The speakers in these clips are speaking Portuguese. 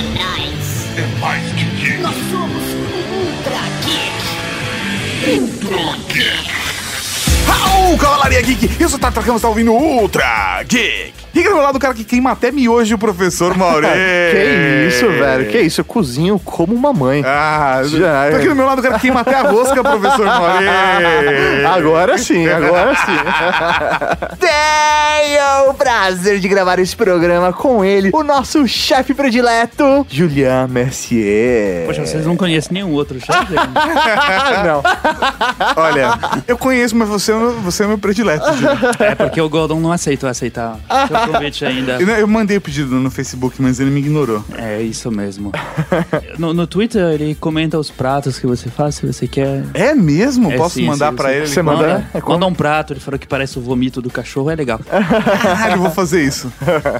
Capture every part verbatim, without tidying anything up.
atrás. É mais que geek. Nós somos o Ultrageek. Ultrageek. Raul, Cavalaria Geek. Eu sou o Tata Camus, tá ouvindo Ultrageek. E do meu lado o cara que queima até miojo, o professor Maurício. Que isso, velho, que isso, eu cozinho como uma mãe. Ah, já. Tô aqui do meu lado o cara que queima até a rosca, professor Maurício. Agora sim, agora sim. Tenho o prazer de gravar esse programa com ele, o nosso chefe predileto, Julien Mercier. Poxa, vocês não conhecem nenhum outro chefe? Não. Olha, eu conheço, mas você, você é meu predileto. É, porque o Gordon não aceitou aceitar. Eu convite ainda. Eu, eu mandei o pedido no Facebook, mas ele me ignorou. É, isso mesmo. No, no Twitter, ele comenta os pratos que você faz, se você quer. É mesmo? É, Posso sim, mandar sim, pra sim. ele? Você manda, manda, é, manda um prato, ele falou que parece o vômito do cachorro, é legal. Caralho, eu vou fazer isso.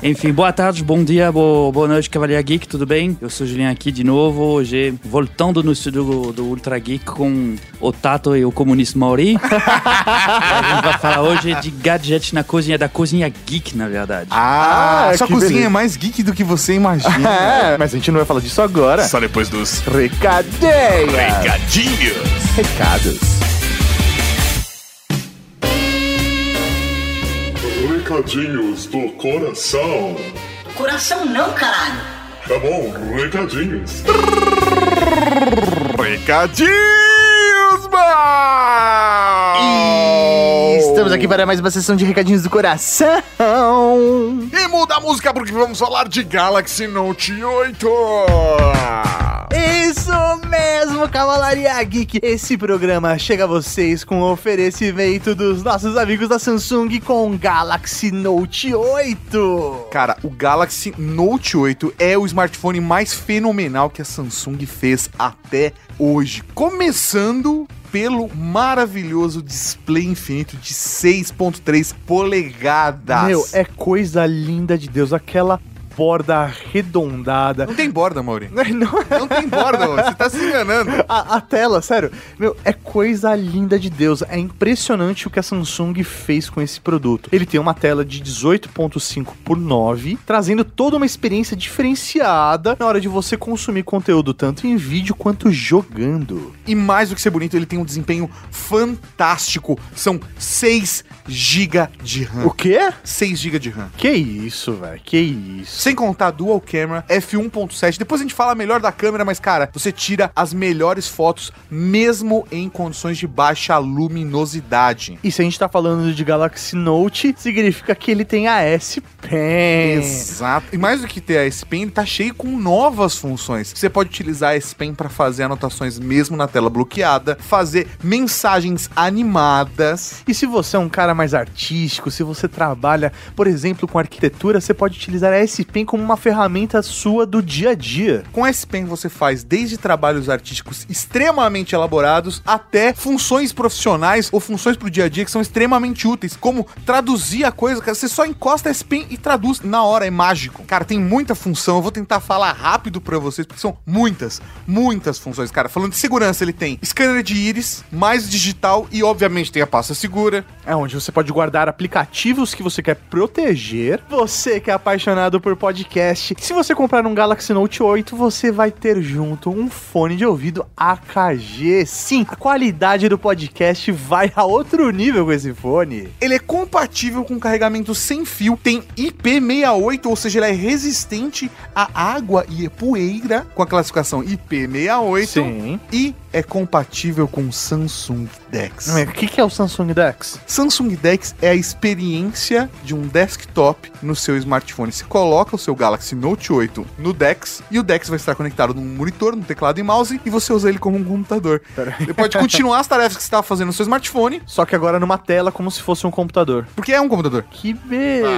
Enfim, boa tarde, bom dia, bo, boa noite, Cavaleiro Geek, tudo bem? Eu sou o Julien aqui de novo, hoje voltando no estúdio do, do Ultra Geek com o Tato e o comunista Mauri. A gente vai falar hoje de gadget na cozinha, da cozinha geek, na verdade. Ah, ah, sua cozinha beleza. É mais geek do que você imagina. É, mas a gente não vai falar disso agora. Só depois dos... Recadinhos. Recadinhos. Recados. Recadinhos do coração. Coração não, caralho. Tá bom, recadinhos. Recadinhos, mano. Estamos aqui para mais uma sessão de recadinhos do coração. E muda a música porque vamos falar de Galaxy Note oito. Isso mesmo, Cavalaria Geek. Esse programa chega a vocês com o oferecimento dos nossos amigos da Samsung com Galaxy Note oito. Cara, o Galaxy Note oito é o smartphone mais fenomenal que a Samsung fez até hoje. Começando... pelo maravilhoso display infinito de seis vírgula três polegadas. Meu, é coisa linda de Deus, aquela... borda arredondada. Não tem borda, Mauri. Não, não. não tem borda, Mauri. Você tá se enganando. A, a tela, sério. Meu, é coisa linda de Deus. É impressionante o que a Samsung fez com esse produto. Ele tem uma tela de dezoito vírgula cinco por nove, trazendo toda uma experiência diferenciada na hora de você consumir conteúdo, tanto em vídeo quanto jogando. E mais do que ser bonito, ele tem um desempenho fantástico. São seis gigas de RAM. O quê? seis gigas de RAM. Que isso, velho. Que isso. Sem contar dual camera, f um ponto sete. Depois a gente fala melhor da câmera, mas, cara, você tira as melhores fotos, mesmo em condições de baixa luminosidade. E se a gente tá falando de Galaxy Note, significa que ele tem a S Pen. Exato. E mais do que ter a S Pen, ele tá cheio com novas funções. Você pode utilizar a S Pen pra fazer anotações mesmo na tela bloqueada, fazer mensagens animadas. E se você é um cara mais artístico, se você trabalha, por exemplo, com arquitetura, você pode utilizar a S Pen como uma ferramenta sua do dia a dia. Com a S Pen você faz desde trabalhos artísticos extremamente elaborados até funções profissionais ou funções pro dia a dia que são extremamente úteis, como traduzir a coisa, cara, você só encosta a S Pen e traduz na hora, é mágico. Cara, tem muita função, eu vou tentar falar rápido pra vocês, porque são muitas, muitas funções, cara. Falando de segurança, ele tem scanner de íris, mais digital e, obviamente, tem a pasta segura. É onde você pode guardar aplicativos que você quer proteger. Você que é apaixonado por podcast, se você comprar um Galaxy Note oito, você vai ter junto um fone de ouvido H Q. Sim, a qualidade do podcast vai a outro nível com esse fone. Ele é compatível com carregamento sem fio, tem I P sessenta e oito, ou seja, ele é resistente à água e à poeira, com a classificação I P sessenta e oito. Sim. E é compatível com Samsung DeX. O que, que é o Samsung DeX? Samsung DeX é a experiência de um desktop no seu smartphone. Você coloca o seu Galaxy Note oito no DeX e o DeX vai estar conectado num monitor, num teclado e mouse e você usa ele como um computador. Peraí. Você pode continuar as tarefas que você estava fazendo no seu smartphone, só que agora numa tela como se fosse um computador. Porque é um computador. Que beleza,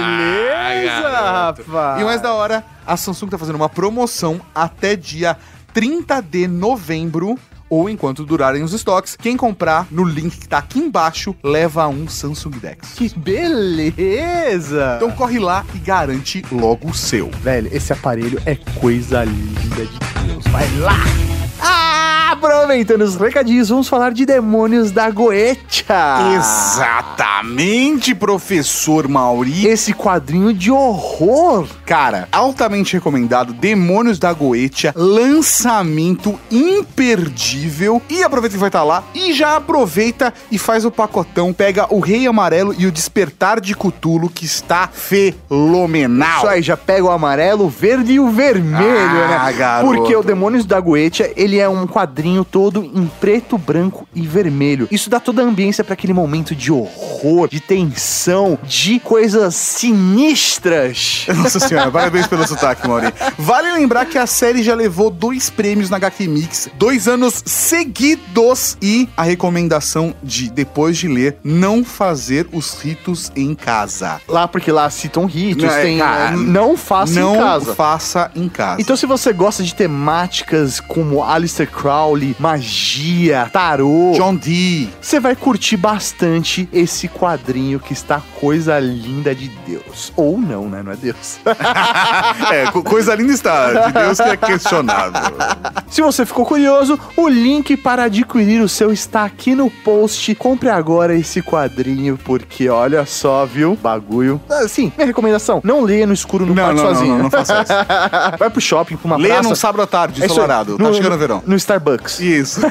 ah, rapaz! E o mais da hora, a Samsung está fazendo uma promoção até dia trinta de novembro, ou enquanto durarem os estoques. Quem comprar no link que tá aqui embaixo, leva um Samsung DeX. Que beleza! Então corre lá e garante logo o seu. Velho, esse aparelho é coisa linda de Deus. Vai lá! Ah! Aproveitando os recadinhos, vamos falar de Demônios da Goetia. Exatamente, professor Mauri. Esse quadrinho de horror, cara, altamente recomendado. Demônios da Goetia, lançamento imperdível. E aproveita que vai estar lá e já aproveita e faz o pacotão. Pega o Rei Amarelo e o Despertar de Cthulhu, que está fenomenal. Isso aí, já pega o amarelo, o verde e o vermelho, ah, né? Garoto. Porque o Demônios da Goetia, ele é um quadrinho todo em preto, branco e vermelho. Isso dá toda a ambiência para aquele momento de horror, de tensão, de coisas sinistras. Nossa senhora, parabéns pelo sotaque, Mauri. Vale lembrar que a série já levou dois prêmios na H Q Mix, dois anos seguidos, e a recomendação de, depois de ler, não fazer os ritos em casa. Lá, porque lá citam ritos, não, tem... É, não faça não em casa. Não faça em casa. Então, se você gosta de temáticas como Aleister Crowley, magia, tarô, John Dee, você vai curtir bastante esse quadrinho que está coisa linda de Deus. Ou não, né? Não é Deus. É, coisa linda está. De Deus que é questionável. Se você ficou curioso, o link para adquirir o seu está aqui no post. Compre agora esse quadrinho, porque olha só, viu? Bagulho. Assim, minha recomendação, não leia no escuro no não, quarto não, sozinho. Não, não, não faça isso. Vai pro shopping, pra uma leia praça. Leia num sábado à tarde, ensolarado. Tá chegando o verão. No Starbucks. Isso.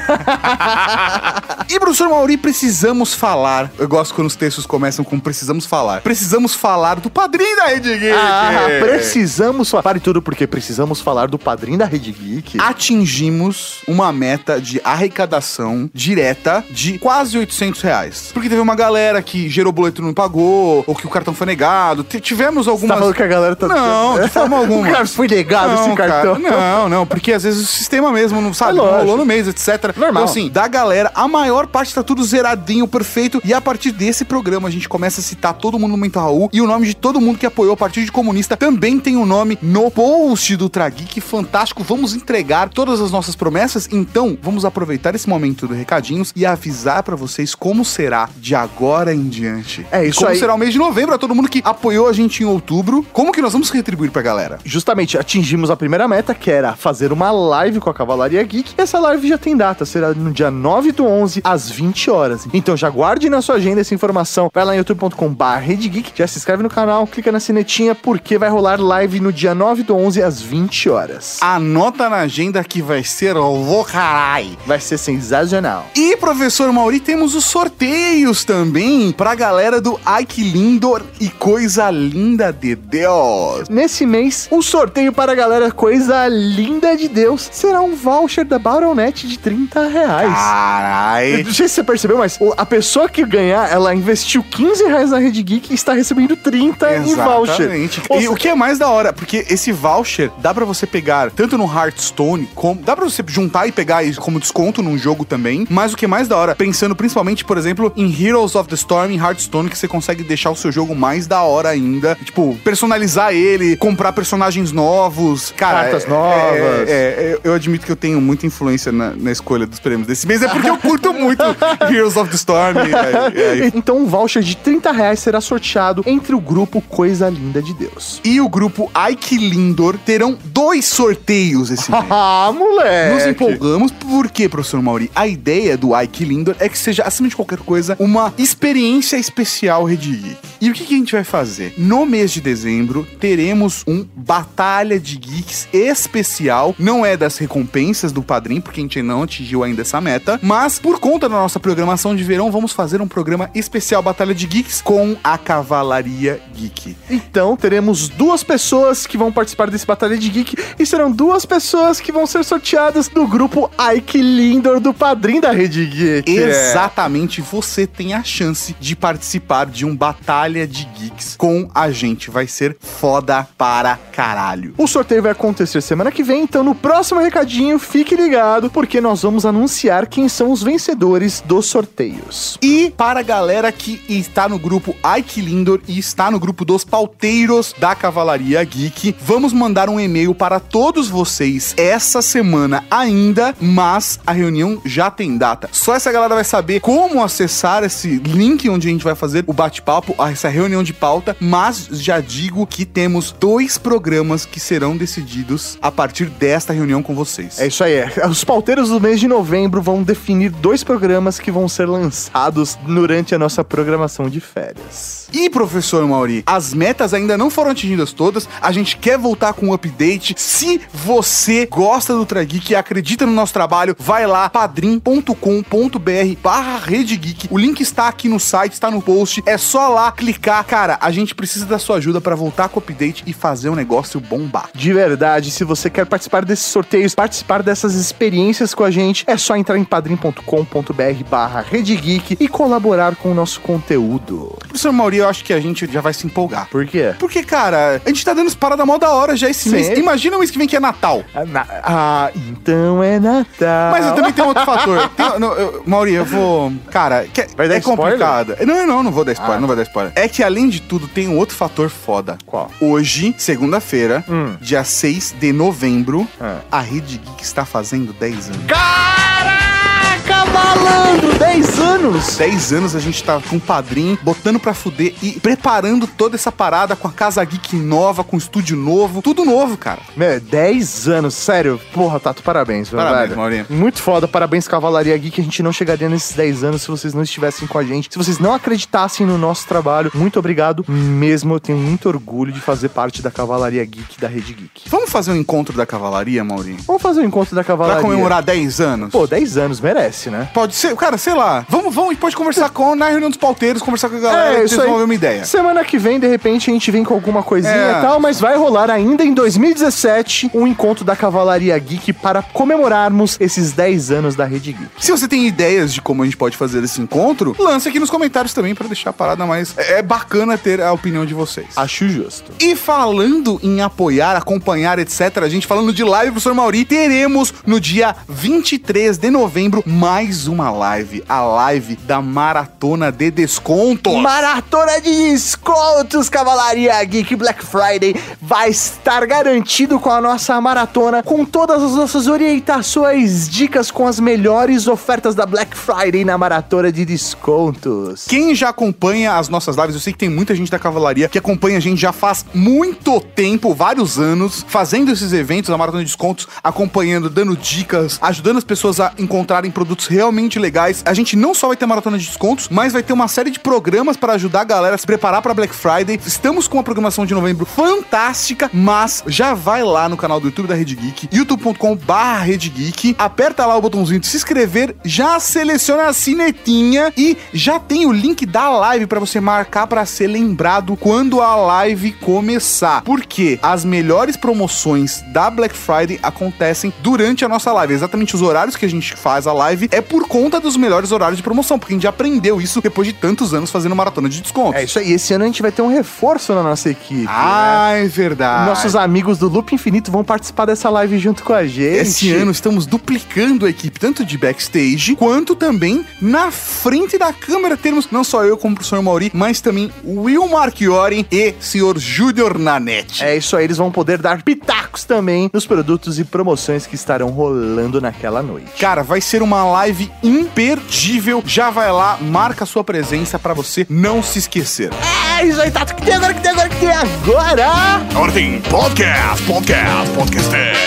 E, professor Mauri, precisamos falar. Eu gosto quando os textos começam com precisamos falar. Precisamos falar do padrinho da Rede Geek. Ah, precisamos falar. Pare tudo, porque precisamos falar do padrinho da Rede Geek. Atingimos uma meta de arrecadação direta de quase oitocentos reais. Porque teve uma galera que gerou boleto e não pagou, ou que o cartão foi negado. T- tivemos algumas... Você tá falando que a galera tá... Não, de forma alguma. O cara foi negado, não, esse cartão. Cara, não, não, porque às vezes o sistema mesmo não sabe, é não rolou no mês, etcétera. Normal. Então, assim, da galera, a maior parte tá tudo zeradinho, perfeito, e a partir desse programa a gente começa a citar todo mundo no Momento Raul, e o nome de todo mundo que apoiou a partir de comunista também tem o um nome no post do Ultrageek, fantástico. Vamos entregar todas as nossas promessas, então vamos aproveitar esse momento do recadinhos e avisar pra vocês como será de agora em diante. É isso como aí. Como será o mês de novembro, a todo mundo que apoiou a gente em outubro, como que nós vamos retribuir pra galera? Justamente, atingimos a primeira meta, que era fazer uma live com a Cavalaria Geek. Essa live já tem data, será no dia nove do onze, às vinte horas. Então já guarde na sua agenda essa informação. Vai lá em youtube ponto com barra redegeek, já se inscreve no canal, clica na sinetinha, porque vai rolar live no dia nove do onze, às vinte horas. Anota na agenda que vai ser louco, carai! Vai ser sensacional. E, professor Mauri, temos os sorteios também pra galera do Ai Que Lindo e Coisa Linda de Deus. Nesse mês, um sorteio para a galera Coisa Linda de Deus será um voucher da Bottleneck de trinta reais. Carai! Não sei se você percebeu, mas a pessoa que ganhar, ela investiu quinze reais na Rede Geek e está recebendo trinta. Exatamente. Em voucher. E seja... o que é mais da hora, porque esse voucher dá pra você pegar tanto no Hearthstone, como... dá pra você juntar e pegar isso como desconto num jogo também, mas o que é mais da hora, pensando principalmente, por exemplo, em Heroes of the Storm e Hearthstone, que você consegue deixar o seu jogo mais da hora ainda, tipo, personalizar ele, comprar personagens novos, cara, cartas é, novas. É, é, eu admito que eu tenho muita influência na, na escolha dos prêmios desse mês, é porque eu curto muito Heroes of the Storm. É, é. Então um voucher de trinta reais será sorteado entre o grupo Coisa Linda de Deus e o grupo Ai Que Lindor. Terão dois sorteios esse mês. Ah, moleque! Nos empolgamos, porque, professor Mauri, a ideia do Ai Que Lindor é que seja, acima de qualquer coisa, uma experiência especial Rede Geek. E o que, que a gente vai fazer? No mês de dezembro, teremos um Batalha de Geeks especial. Não é das recompensas do padrinho, porque a gente não atingiu ainda essa meta, mas por conta da nossa programação de verão, vamos fazer um programa especial Batalha de Geeks com a Cavalaria Geek. Então, teremos duas pessoas que vão participar desse Batalha de Geek, e serão duas pessoas que vão ser sorteadas do grupo Ai Que Lindor do padrinho da Rede Geek. Exatamente, você tem a chance de participar de um Batalha de Geeks com a gente. Vai ser foda para caralho. O sorteio vai acontecer semana que vem, então no próximo recadinho, fique ligado, porque nós vamos anunciar quem são os vencedores dos sorteios. E para a galera que está no grupo Ai Que Lindor e está no grupo dos pauteiros da Cavalaria Geek, vamos mandar um e-mail para todos vocês essa semana ainda, mas a reunião já tem data. Só essa galera vai saber como acessar esse link onde a gente vai fazer o bate-papo, essa reunião de pauta, mas já digo que temos dois programas que serão decididos a partir desta reunião com vocês. É isso aí, é. Os pauteiros pauteiros do mês de novembro vão definir dois programas que vão ser lançados durante a nossa programação de férias. E, professor Mauri, as metas ainda não foram atingidas todas, a gente quer voltar com um update. Se você gosta do Ultrageek e acredita no nosso trabalho, vai lá, padrim ponto com ponto br barra redegeek. O link está aqui no site, está no post, é só lá clicar. Cara, a gente precisa da sua ajuda para voltar com o update e fazer um negócio bombar. De verdade, se você quer participar desses sorteios, participar dessas experiências com a gente, é só entrar em padrim ponto com ponto br barra redegeek e colaborar com o nosso conteúdo. Professor Mauri, eu acho que a gente já vai se empolgar. Por quê? Porque, cara, a gente tá dando as paradas mó da hora já esse Sim. mês. Imagina o mês que vem que é Natal. Ah, na... ah então é Natal. Mas eu também tenho outro fator. Tem... Não, eu... Mauri, eu vou... Cara, que... vai dar é spoiler? Complicado. Não, não, não vou dar spoiler, ah. não vou dar spoiler. É que, além de tudo, tem um outro fator foda. Qual? Hoje, segunda-feira, hum. dia seis de novembro, ah. a Rede Geek está fazendo dez anos. Caraca, malandro! dez anos! dez anos a gente tá com o padrinho, botando pra fuder e preparando toda essa parada com a Casa Geek nova, com o estúdio novo, tudo novo, cara. Meu, dez anos, sério. Porra, Tato, parabéns, velho. Parabéns, Maurinho. Muito foda, parabéns, Cavalaria Geek. A gente não chegaria nesses dez anos se vocês não estivessem com a gente, se vocês não acreditassem no nosso trabalho. Muito obrigado mesmo, eu tenho muito orgulho de fazer parte da Cavalaria Geek, da Rede Geek. Vamos fazer um encontro da Cavalaria, Maurinho? Vamos fazer um encontro da Cavalaria. Pra comemorar dez anos? Pô, dez anos, merece, né? Pode ser, cara, sei lá. Vamos, vamos depois conversar com na reunião dos pauteiros, conversar com a galera é, e desenvolver uma ideia. Semana que vem, de repente, a gente vem com alguma coisinha é. e tal, mas vai rolar ainda em dois mil e dezessete um encontro da Cavalaria Geek para comemorarmos esses dez anos da Rede Geek. Se você tem ideias de como a gente pode fazer esse encontro, lança aqui nos comentários também para deixar a parada mais... É bacana ter a opinião de vocês. Acho justo. E falando em apoiar, acompanhar, etcétera, a gente falando de live, professor Mauri, teremos no dia vinte e três de novembro mais uma live. A live da Maratona de Descontos. Maratona de Descontos, Cavalaria Geek. Black Friday vai estar garantido com a nossa maratona, com todas as nossas orientações, dicas, com as melhores ofertas da Black Friday na Maratona de Descontos. Quem já acompanha as nossas lives, eu sei que tem muita gente da Cavalaria que acompanha a gente já faz muito tempo, vários anos, fazendo esses eventos da Maratona de Descontos, acompanhando, dando dicas, ajudando as pessoas a encontrarem produtos realmente legais. A gente A gente não só vai ter maratona de descontos, mas vai ter uma série de programas para ajudar a galera a se preparar para Black Friday. Estamos com uma programação de novembro fantástica, mas já vai lá no canal do YouTube da Rede Geek, youtube ponto com barra redegeek, aperta lá o botãozinho de se inscrever, já seleciona a sinetinha e já tem o link da live para você marcar para ser lembrado quando a live começar. Porque as melhores promoções da Black Friday acontecem durante a nossa live. Exatamente os horários que a gente faz a live é por conta dos melhores horários de promoção, porque a gente aprendeu isso depois de tantos anos fazendo maratona de desconto. É isso aí, esse ano a gente vai ter um reforço na nossa equipe. Ah, né? É verdade. Nossos amigos do Loop Infinito vão participar dessa live junto com a gente. Esse ano estamos duplicando a equipe, tanto de backstage, quanto também na frente da câmera. Temos não só eu como o professor Mauri, mas também Will Marquiori e senhor Júnior Nanetti. É isso aí, eles vão poder dar pitacos também nos produtos e promoções que estarão rolando naquela noite. Cara, vai ser uma live imperdível. Imperdível, já vai lá, marca sua presença pra você não se esquecer. É isso aí, Tato, que tem agora, que tem agora, que tem agora. Agora tem podcast, podcast, podcast.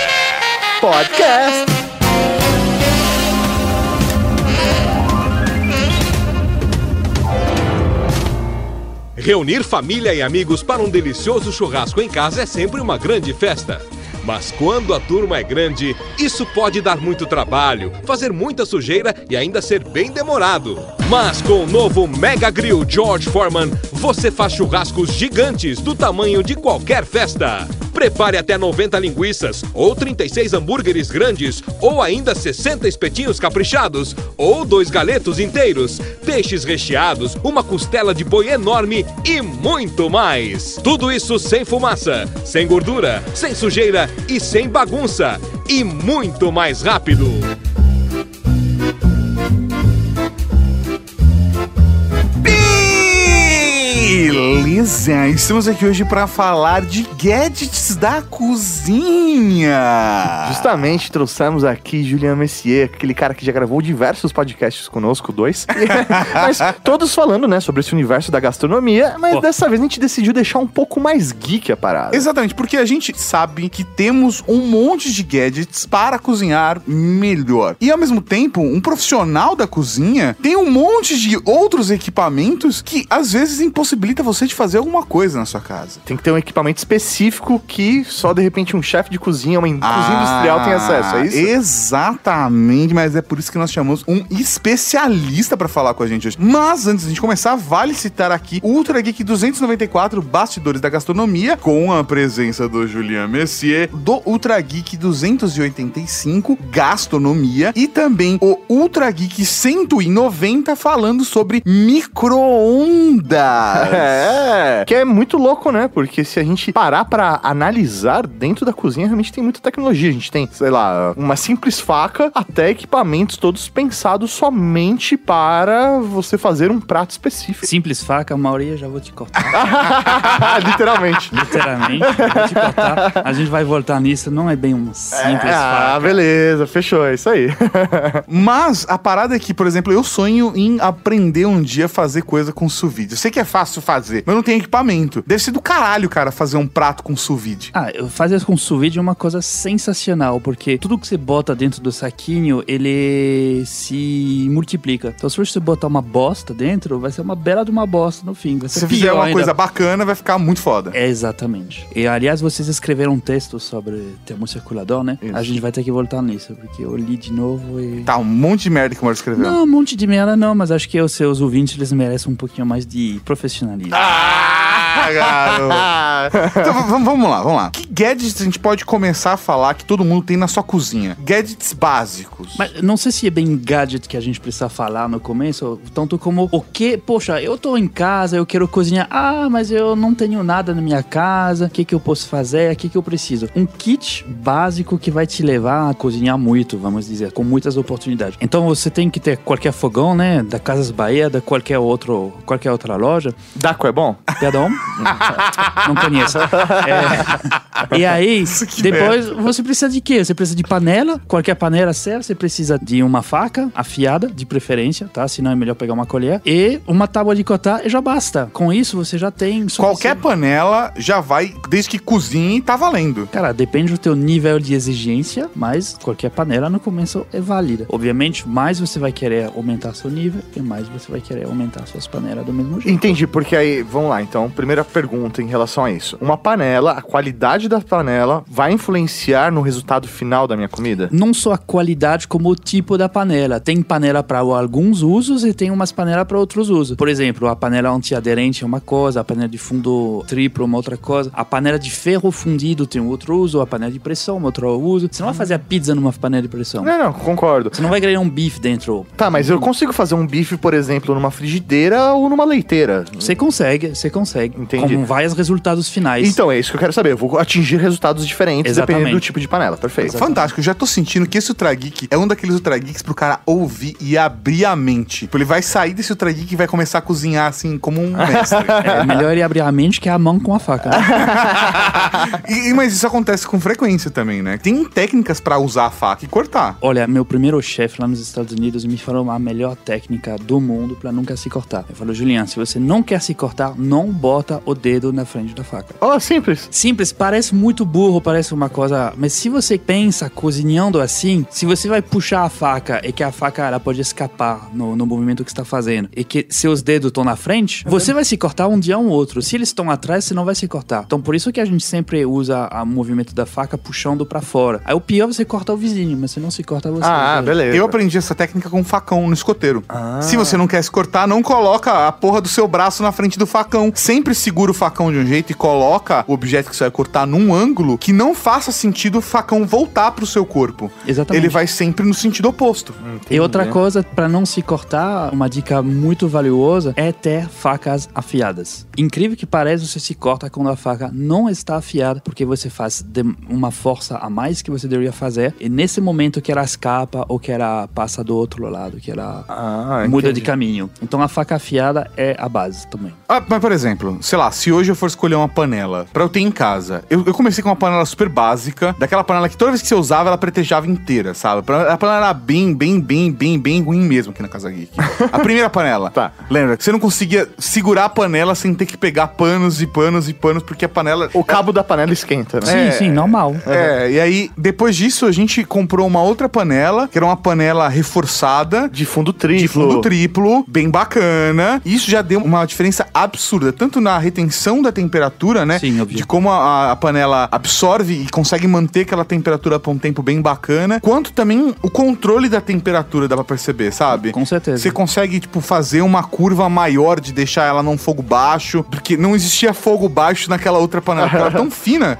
Podcast. Reunir família e amigos para um delicioso churrasco em casa é sempre uma grande festa. Mas quando a turma é grande, isso pode dar muito trabalho, fazer muita sujeira e ainda ser bem demorado. Mas com o novo Mega Grill George Foreman, você faz churrascos gigantes do tamanho de qualquer festa. Prepare até noventa linguiças, ou trinta e seis hambúrgueres grandes, ou ainda sessenta espetinhos caprichados, ou dois galetos inteiros, peixes recheados, uma costela de boi enorme e muito mais. Tudo isso sem fumaça, sem gordura, sem sujeira e sem bagunça. E muito mais rápido. Pois é, estamos aqui hoje para falar de gadgets da cozinha. Justamente, trouxemos aqui Julien Mercier, aquele cara que já gravou diversos podcasts conosco, dois. Mas todos falando, né, sobre esse universo da gastronomia, mas oh. dessa vez a gente decidiu deixar um pouco mais geek a parada. Exatamente, porque a gente sabe que temos um monte de gadgets para cozinhar melhor. E ao mesmo tempo, um profissional da cozinha tem um monte de outros equipamentos que às vezes impossibilita você de fazer alguma coisa na sua casa. Tem que ter um equipamento específico que só de repente um chefe de cozinha, uma ah, cozinha industrial tem acesso, é isso? Exatamente, mas é por isso que nós chamamos um especialista para falar com a gente hoje. Mas antes de a gente começar, vale citar aqui o Ultrageek duzentos e noventa e quatro, Bastidores da Gastronomia, com a presença do Julien Mercier, do Ultrageek duzentos e oitenta e cinco, Gastronomia, e também o Ultrageek cento e noventa, falando sobre micro-ondas. É, que é muito louco, né? Porque se a gente parar pra analisar, dentro da cozinha realmente tem muita tecnologia. A gente tem, sei lá, uma simples faca até equipamentos todos pensados somente para você fazer um prato específico. Simples faca, Maurício, já vou te cortar. Literalmente. Literalmente, vou te cortar. A gente vai voltar nisso, não é bem um simples é, faca. Ah, beleza, fechou, é isso aí. Mas a parada é que, por exemplo, eu sonho em aprender um dia a fazer coisa com sous vide. Eu sei que é fácil fazer, mas eu não tenho equipamento. Deve ser do caralho, cara, fazer um prato com sous vide. Ah, fazer com sous vide é uma coisa sensacional, porque tudo que você bota dentro do saquinho, ele se multiplica. Então, se você botar uma bosta dentro, vai ser uma bela de uma bosta no fim. Vai ser se fizer uma ainda. coisa bacana, vai ficar muito foda. É, exatamente. E, aliás, vocês escreveram um texto sobre termocirculador, né? Isso. A gente vai ter que voltar nisso, porque eu li de novo e... Tá, um monte de merda que o Mauro escreveu. Não, um monte de merda não, mas acho que os seus ouvintes, eles merecem um pouquinho mais de profissionalismo. Ah! Então, vamos lá, vamos lá. Que gadgets a gente pode começar a falar que todo mundo tem na sua cozinha? Gadgets básicos. Mas não sei se é bem gadget que a gente precisa falar no começo, tanto como o que, poxa, eu tô em casa, eu quero cozinhar, ah, mas eu não tenho nada na minha casa, o que que eu posso fazer, o que que eu preciso? Um kit básico que vai te levar a cozinhar muito, vamos dizer, com muitas oportunidades. Então você tem que ter qualquer fogão, né, da Casas Bahia, da qualquer, outro, qualquer outra loja. Daco é bom? Perdão? Não conheço. É. E aí, depois, você precisa de quê? Você precisa de panela, qualquer panela serve. Você precisa de uma faca afiada, de preferência, tá? Senão é melhor pegar uma colher. E uma tábua de cortar e já basta. Com isso, você já tem... Qualquer assim. panela já vai, desde que cozinhe, tá valendo. Cara, depende do teu nível de exigência, mas qualquer panela no começo é válida. Obviamente, mais você vai querer aumentar seu nível e mais você vai querer aumentar suas panelas do mesmo jeito. Entendi, porque aí, vamos lá, então, primeiro pergunta em relação a isso. Uma panela, a qualidade da panela vai influenciar no resultado final da minha comida? Não só a qualidade, como o tipo da panela. Tem panela para alguns usos e tem umas panelas para outros usos. Por exemplo, a panela antiaderente é uma coisa, a panela de fundo triplo é uma outra coisa, a panela de ferro fundido tem outro uso, a panela de pressão é outro uso. Você não vai fazer a pizza numa panela de pressão. Não, não, concordo. Você não vai grelhar um bife dentro. Tá, mas eu consigo fazer um bife, por exemplo, numa frigideira ou numa leiteira? Você consegue, você consegue. Entendi. Com vários resultados finais. Então, é isso que eu quero saber. Eu vou atingir resultados diferentes. Exatamente. Dependendo do tipo de panela. Perfeito. Exatamente. Fantástico. Eu já tô sentindo que esse Ultrageek é um daqueles Ultrageeks pro cara ouvir e abrir a mente. Tipo, ele vai sair desse Ultrageek e vai começar a cozinhar, assim, como um mestre. É melhor ele abrir a mente que a mão com a faca. Né? e, mas isso acontece com frequência também, né? Tem técnicas pra usar a faca e cortar. Olha, meu primeiro chefe lá nos Estados Unidos me falou a melhor técnica do mundo pra nunca se cortar. Ele falou, Julien, se você não quer se cortar, não bota o dedo na frente da faca. Oh, simples. Simples, parece muito burro, parece uma coisa... Mas se você pensa cozinhando assim, se você vai puxar a faca e que a faca ela pode escapar no, no movimento que você está fazendo e que seus dedos estão na frente, você vai se cortar um dia ou um outro. Se eles estão atrás, você não vai se cortar. Então, por isso que a gente sempre usa o movimento da faca puxando pra fora. Aí o pior é você cortar o vizinho, mas você não se corta você. Ah, beleza. Eu aprendi essa técnica com um facão no escoteiro. Ah. Se você não quer se cortar, não coloca a porra do seu braço na frente do facão. Sempre se segura o facão de um jeito e coloca o objeto que você vai cortar tá num ângulo que não faça sentido o facão voltar pro seu corpo. Exatamente. Ele vai sempre no sentido oposto. Entendi. E outra coisa, pra não se cortar, uma dica muito valiosa é ter facas afiadas. Incrível que parece, você se corta quando a faca não está afiada, porque você faz uma força a mais que você deveria fazer, e nesse momento que ela escapa ou que ela passa do outro lado, que ela ah, muda entendi. de caminho. Então a faca afiada é a base também. Ah, mas por exemplo, sei lá, se hoje eu for escolher uma panela pra eu ter em casa, eu, eu comecei com uma panela super básica, daquela panela que toda vez que você usava, ela pretejava inteira, sabe? A panela era bem, bem, bem, bem, bem ruim mesmo aqui na Casa Geek. A primeira panela. Tá. Lembra que você não conseguia segurar a panela sem ter que pegar panos e panos e panos, porque a panela... O cabo é... da panela esquenta, né? Sim, é, sim, normal. É, e aí, depois disso, a gente comprou uma outra panela, que era uma panela reforçada. De fundo triplo. De fundo triplo, bem bacana. E isso já deu uma diferença absurda, tanto na retenção da temperatura, né? Sim, óbvio. De como a, a panela absorve e consegue manter aquela temperatura por um tempo bem bacana, quanto também o controle da temperatura, dá pra perceber, sabe? Com certeza. Você consegue, tipo, fazer uma curva maior de deixar ela num fogo baixo, porque não existia fogo baixo naquela outra panela, porque ela era tão fina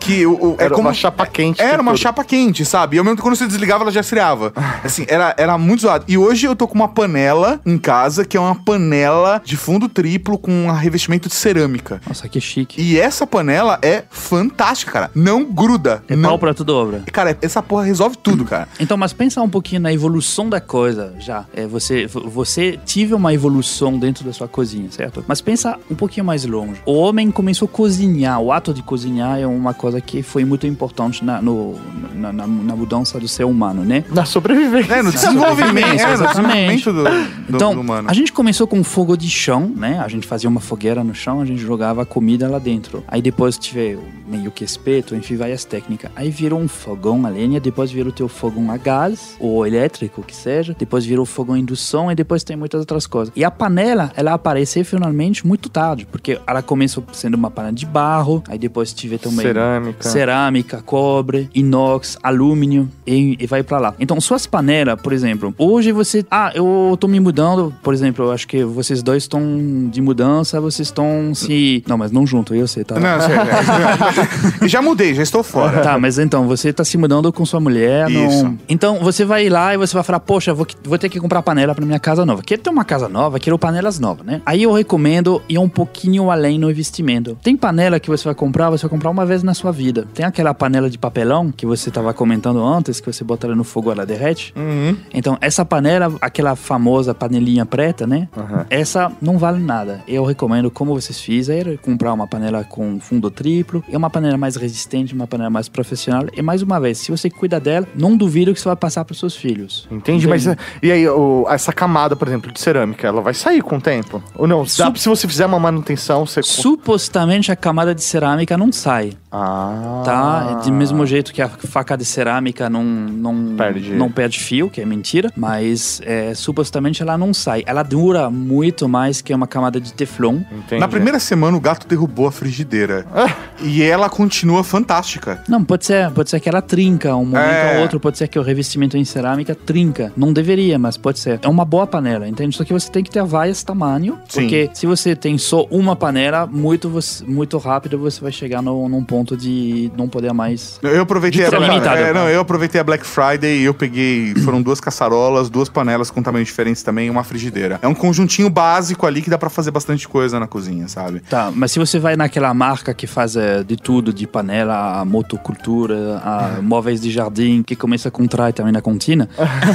que... O, o, era é como, uma chapa quente. Era uma tudo. chapa quente, sabe? E ao mesmo tempo, quando você desligava, ela já esfriava. Assim, era, era muito zoado. E hoje eu tô com uma panela em casa, que é uma panela de fundo triplo com um revestimento de cerâmica. Nossa, que chique. E essa panela é fantástica, cara. Não gruda. É não... pau pra toda obra. Cara, essa porra resolve tudo, cara. Então, mas pensa um pouquinho na evolução da coisa já. É, você, você tive uma evolução dentro da sua cozinha, certo? Mas pensa um pouquinho mais longe. O homem começou a cozinhar. O ato de cozinhar é uma coisa que foi muito importante na, no, na, na, na mudança do ser humano, né? Na sobrevivência. É, no desenvolvimento. É, no desenvolvimento do, do, então, do humano. A gente começou com fogo de chão, né? A gente fazia uma fogueira no chão, a gente jogava comida lá dentro. Aí depois tive meio que espeto, enfim, várias técnicas. Aí virou um fogão a lenha, depois virou o teu fogão a gás, ou elétrico, que seja. Depois virou fogão a indução e depois tem muitas outras coisas. E a panela, ela apareceu finalmente muito tarde, porque ela começou sendo uma panela de barro, aí depois tive também... Cerâmica. Cerâmica, cobre, inox, alumínio e, e vai pra lá. Então, suas panelas, por exemplo, hoje você... Ah, eu tô me mudando, por exemplo, eu acho que vocês dois estão de mudança, vocês estão se... Não, mas não junto, eu sei, tá? Não, sei. É. Já mudei, já estou fora. Tá, mas então, você tá se mudando com sua mulher. Isso. Não... Então, você vai lá e você vai falar, poxa, vou, vou ter que comprar panela pra minha casa nova. Quero ter uma casa nova, quero panelas novas, né? Aí eu recomendo ir um pouquinho além no investimento. Tem panela que você vai comprar, você vai comprar uma vez na sua vida. Tem aquela panela de papelão que você tava comentando antes, que você bota ela no fogo, ela derrete. Uhum. Então, essa panela, aquela famosa panelinha preta, né? Uhum. Essa não vale nada. Eu recomendo, como vocês fizeram, comprar uma panela com fundo triplo, é uma panela mais resistente, uma panela mais profissional. E mais uma vez, se você cuida dela, não duvido que você vai passar para os seus filhos. Entende? Entende? Mas e aí, o, essa camada, por exemplo, de cerâmica, ela vai sair com o tempo? Ou não? Dá, Sup- se você fizer uma manutenção, você... Supostamente a camada de cerâmica não sai. Ah. Tá? De mesmo jeito que a faca de cerâmica não, não, perde. não perde fio, que é mentira, mas é, supostamente ela não sai. Ela dura muito mais que uma camada de teflon. Entendi. Na primeira semana, o gato derrubou a frigideira. Ah. E ela continua fantástica. Não, pode ser, pode ser que ela trinca um momento é. ou outro, pode ser que o revestimento em cerâmica trinca. Não deveria, mas pode ser. É uma boa panela, entende? Só que você tem que ter várias tamanho, Sim. porque se você tem só uma panela, muito, muito rápido você vai chegar no, num ponto de não poder mais... Eu aproveitei, a, é, não, eu aproveitei a Black Friday e eu peguei... Foram duas caçarolas, duas panelas com tamanhos diferentes também e uma frigideira. É um conjuntinho básico ali que dá pra fazer bastante coisa na cozinha, sabe? Tá, mas se você vai naquela marca que faz é, de tudo, de panela, a motocultura, a é. móveis de jardim, que começa com trai também na contina,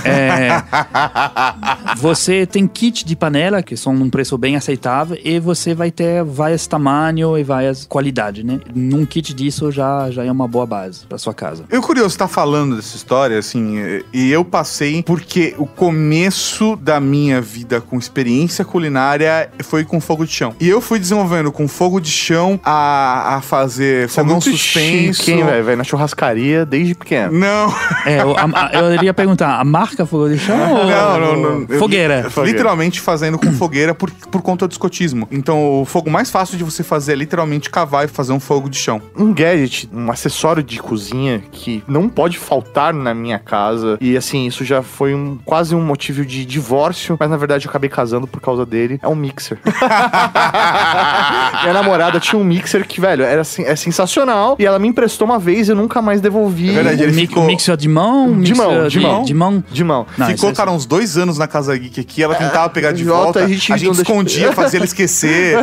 é, você tem kit de panela, que são num preço bem aceitável, e você vai ter várias tamanho e várias qualidades, né? Num kit disso já, já é uma boa base pra sua casa. Eu curioso, tá falando dessa história, assim, e eu passei porque o começo da minha vida com experiência culinária foi com fogo de chão. E eu fui desenvolvendo com fogo de chão a, a fazer Isso fogão é muito suspenso. Chique, velho? Na churrascaria desde pequeno. Não. É, eu, a, eu iria perguntar, a marca fogo de chão ou... Não, não, não. Eu, fogueira. Literalmente fazendo com fogueira por, por conta do escotismo. Então, o fogo mais fácil de você fazer é literalmente cavar e fazer um fogo de chão. um gadget, um acessório de cozinha que não pode faltar na minha casa. E assim, isso já foi um, quase um motivo de divórcio, mas na verdade eu acabei casando por causa dele. É um mixer. Minha namorada tinha um mixer que, velho, era assim, é sensacional. E ela me emprestou uma vez e eu nunca mais devolvi. É verdade, ele o ficou... mixer de mão? De mão, de mão. De mão? De mão. Não, ficou, é cara, uns dois anos na Casa Geek aqui. Ela tentava é, pegar de volta. volta a gente, a gente escondia, deixa... fazia ela esquecer.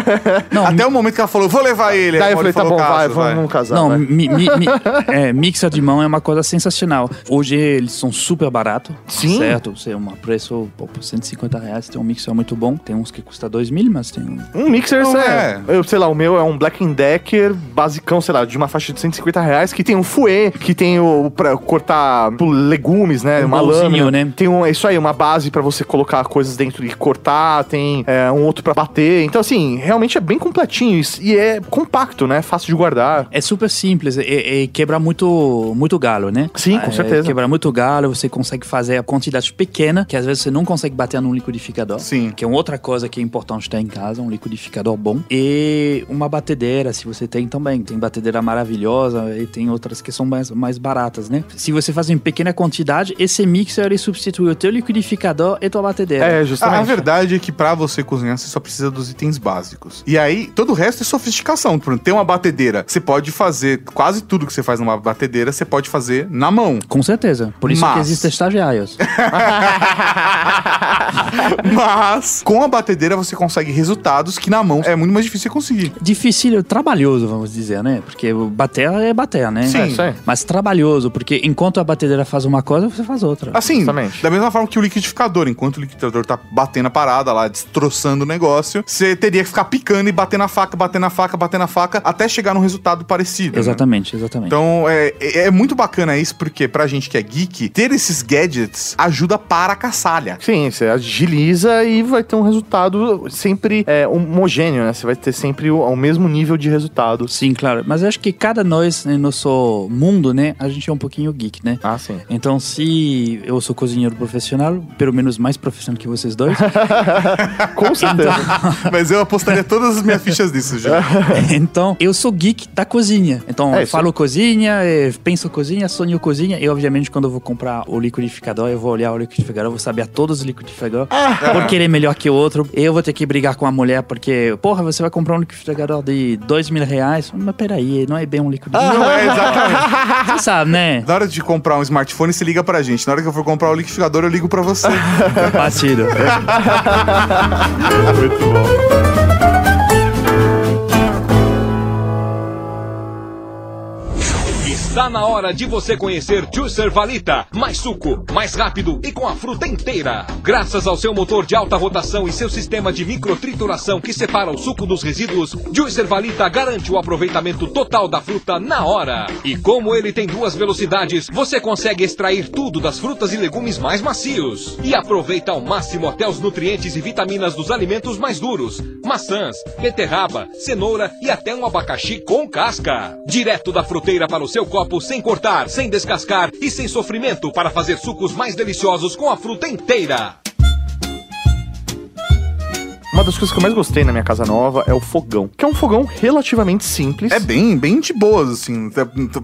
Não, Até mi... o momento que ela falou, vou levar ele. Daí eu falei, tá bom, caso, vai, vai, vamos casar. Não, mi, mi, mi, é, mixer de mão é uma coisa sensacional. Hoje eles são super baratos. Sim. Certo? Você é um preço por cento e cinquenta reais. Tem um mixer muito bom. Tem uns que custa dois mil, mas tem... Um mixer, não, é... Eu sei lá, o meu é um Black and Decker basicão, sei lá, de uma faixa de cento e cinquenta reais, que tem um fouet, que tem o... pra cortar legumes, né? Um uma lâmina. Né? Tem um, isso aí, uma base pra você colocar coisas dentro e cortar. Tem é, um outro pra bater. Então, assim, realmente é bem completinho isso. E é compacto, né? Fácil de guardar. É super simples. E, e quebra muito, muito galo, né? Sim, com certeza. É, quebra muito galo. Você consegue fazer a quantidade pequena, que às vezes você não consegue bater num liquidificador. Sim. Que é uma outra coisa que é importante ter em casa, um liquidificador bom. E uma batedeira, se você tem também. Tem batedeira maravilhosa e tem outras que são mais, mais baratas, né? Se você faz em pequena quantidade, esse mixer ele substitui o teu liquidificador e tua batedeira. É, justamente. A, a verdade é que pra você cozinhar, você só precisa dos itens básicos. E aí, todo o resto é sofisticação. Por exemplo, tem uma batedeira, você pode fazer quase tudo que você faz numa batedeira, você pode fazer na mão. Com certeza. Por isso Mas... que existem estagiários. Mas, com a batedeira, você consegue resultados que na mão é muito mais difícil de conseguir. Difícil, trabalhoso, vamos dizer, né? Porque bater é bater, né? Sim. É, mas trabalhoso, porque enquanto a batedeira faz uma coisa, você faz outra. Assim, justamente. Da mesma forma que o liquidificador, enquanto o liquidificador tá batendo a parada lá, destroçando o negócio, você teria que ficar picando e bater na faca, bater na faca, bater na faca, até chegar num resultado parecido. Exatamente, né? Exatamente. Então, é, é muito bacana isso, porque pra gente que é geek, ter esses gadgets ajuda para a caçalha. Sim, você agiliza e vai ter um resultado sempre é, homogêneo, né? Você vai ter sempre o, o mesmo nível de resultado. Sim, claro. Mas eu acho que cada nós, no nosso mundo, né? A gente é um pouquinho geek, né? Ah, sim. Então, se eu sou cozinheiro profissional, pelo menos mais profissional que vocês dois. Com certeza. Então... Mas eu apostaria todas as minhas fichas nisso, já. Então, eu sou geek da cozinha. Então, é eu falo cozinha, eu penso cozinha, sonho cozinha. E, obviamente, quando eu vou comprar o liquidificador, eu vou olhar o liquidificador, eu vou saber a todos os liquidificadores, ah. porque ele é melhor que o outro. Eu vou ter que brigar com a mulher, porque, porra, você vai comprar um liquidificador de dois mil reais? Mas peraí, não é bem um liquidificador. Não é, exatamente. Você sabe, né? Na hora de comprar um smartphone, se liga pra gente. Na hora que eu for comprar o liquidificador, eu ligo pra você. Batido. Muito bom. Está na hora de você conhecer Juicer Valita. Mais suco, mais rápido e com a fruta inteira. Graças ao seu motor de alta rotação e seu sistema de microtrituração que separa o suco dos resíduos, Juicer Valita garante o aproveitamento total da fruta na hora. E como ele tem duas velocidades, você consegue extrair tudo das frutas e legumes mais macios. E aproveita ao máximo até os nutrientes e vitaminas dos alimentos mais duros. Maçãs, beterraba, cenoura e até um abacaxi com casca. Direto da fruteira para o seu corpo. Sem cortar, sem descascar e sem sofrimento para fazer sucos mais deliciosos com a fruta inteira. Uma das coisas que eu mais gostei na minha casa nova é o fogão, que é um fogão relativamente simples. É bem, bem de boas, assim.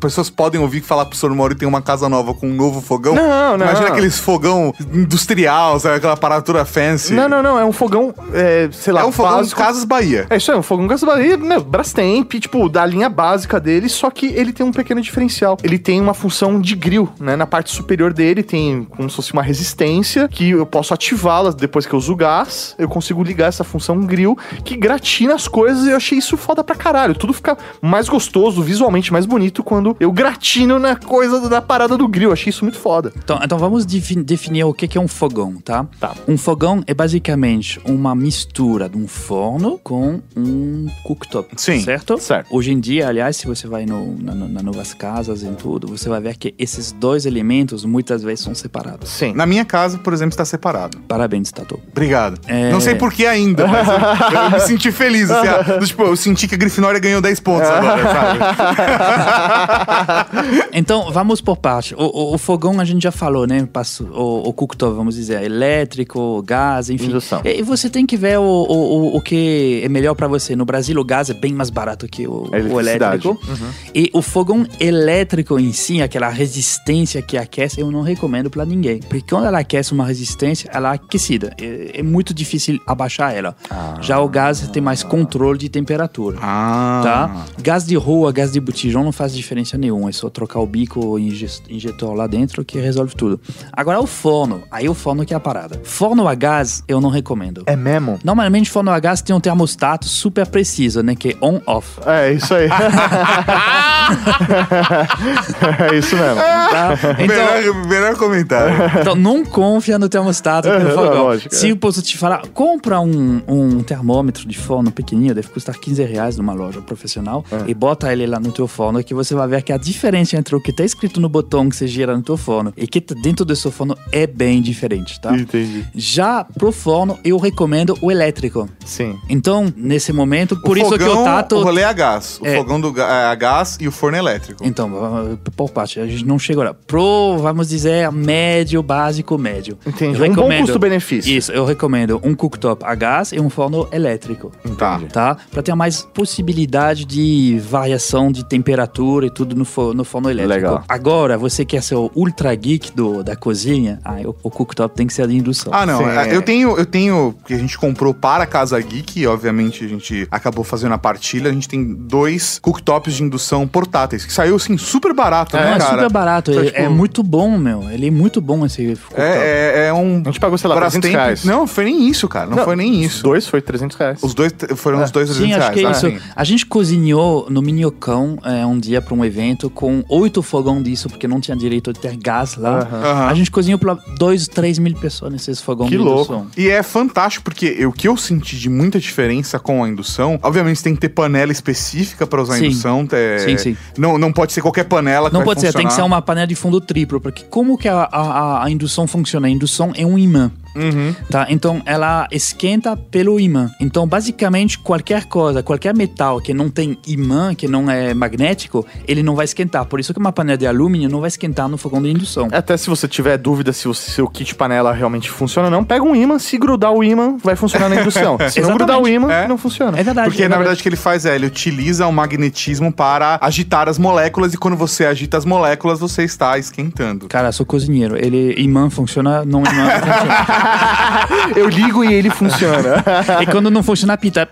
Pessoas podem ouvir falar pro senhor Mauri tem uma casa nova com um novo fogão. Não, não. Imagina não. Aqueles fogão industrial, sabe? Aquela aparatura fancy. Não, não, não. É um fogão, é, sei lá, É um fogão básico. Casas Bahia. É isso aí, é um fogão Casas Bahia, meu, Brastemp, tipo, da linha básica dele, só que ele tem um pequeno diferencial. Ele tem uma função de grill, né? Na parte superior dele tem como se fosse uma resistência, que eu posso ativá-la depois que eu uso o gás, eu consigo ligar essa função grill, que gratina as coisas, e eu achei isso foda pra caralho. Tudo fica mais gostoso, visualmente mais bonito quando eu gratino na coisa da parada do grill. Eu achei isso muito foda. Então, então vamos defin- definir o que é um fogão, tá? Tá. Um fogão é basicamente uma mistura de um forno com um cooktop, Sim, certo? certo. Hoje em dia, aliás, se você vai no, na, na, nas novas casas e tudo, você vai ver que esses dois elementos muitas vezes são separados. Sim. Na minha casa, por exemplo, está separado. Parabéns, Tatu. Obrigado. É... Não sei por que ainda ainda, mas eu, eu me senti feliz, assim, ah, tipo, eu senti que a Grifinória ganhou dez pontos agora, sabe? Então, vamos por parte. O, o, o fogão a gente já falou, né? O, o cooktop, vamos dizer, elétrico, gás, enfim. Indução. E você tem que ver o, o, o que é melhor pra você. No Brasil, o gás é bem mais barato que o, o elétrico. Uhum. E o fogão elétrico em si, aquela resistência que aquece, eu não recomendo pra ninguém. Porque quando ela aquece uma resistência, ela é aquecida. É, é muito difícil abaixar ela. Ah, já o gás ah, tem mais controle de temperatura. Ah. Tá? Gás de rua, gás de botijão não faz diferença nenhuma. É só trocar o bico ou injetor lá dentro que resolve tudo. Agora o forno. Aí o forno que é a parada. Forno a gás, eu não recomendo. É mesmo? Normalmente forno a gás tem um termostato super preciso, né? Que é on-off. É, isso aí. É isso mesmo. Tá? Então, melhor, melhor comentário. Então, não confia no termostato, por favor. É, lógico, se eu posso te falar, compra um, um termômetro de forno pequenininho, deve custar quinze reais numa loja profissional, é. e bota ele lá no teu forno, que você vai ver que a diferença entre o que tá escrito no botão que você gira no teu forno e que tá dentro do seu forno é bem diferente, tá? Entendi. Já pro forno, eu recomendo o elétrico. Sim. Então, nesse momento, por o isso fogão, que eu tato... O rolê a gás. O é. fogão do, a gás e o forno elétrico. Então, por parte, a gente não chegou lá. Pro, vamos dizer, médio, básico, médio. Entendi. Eu um recomendo, bom custo-benefício. Isso, eu recomendo um cooktop a gás e um forno elétrico. Tá. Tá? Pra ter mais possibilidade de variação de temperatura e tudo no, for, no forno elétrico. Legal. Agora, você quer ser o ultra geek do, da cozinha, aí o, o cooktop tem que ser de indução. Ah, não. É. Eu tenho, eu tenho, que a gente comprou para a Casa Geek, e obviamente a gente acabou fazendo a partilha, a gente tem dois cooktops de indução portáteis, que saiu, assim, super barato, é, né, é, cara? É, super barato. Então, ele, tipo, é muito bom, meu. Ele é muito bom, esse cooktop. É, é, é um... A gente pagou, sei lá, trezentos reais. Não, foi nem isso, cara. Não, não foi nem isso. Os dois foi trezentos reais. Os dois foram é. os dois trezentos reais. Sim, acho reais, que é né? isso. A gente cozinhou no Minhocão é, um dia para um evento com oito fogão disso, porque não tinha direito de ter gás lá. Uhum. Uhum. A gente cozinhou para dois, três mil pessoas nesses fogão de indução. Que louco. E é fantástico, porque o que eu senti de muita diferença com a indução, obviamente você tem que ter panela específica para usar sim. a indução. É, sim, sim. Não, não pode ser qualquer panela que Não vai pode funcionar. ser, tem que ser uma panela de fundo triplo, porque como que a, a, a indução funciona? A indução é um imã. Uhum. Tá? Então ela esquenta pelo imã. Então basicamente qualquer coisa, qualquer metal que não tem imã, que não é magnético, ele não vai esquentar. Por isso que uma panela de alumínio não vai esquentar no fogão de indução. Até se você tiver dúvida se o seu kit panela realmente funciona ou não, pega um imã, se grudar o imã vai funcionar na indução. Se não grudar o imã, é. não funciona. É verdade. Porque é na verdade o que ele faz é, ele utiliza o magnetismo para agitar as moléculas, e quando você agita as moléculas, você está esquentando. Cara, sou cozinheiro, ele imã funciona, não imã não funciona. Eu ligo e ele funciona. E quando não funciona, pita.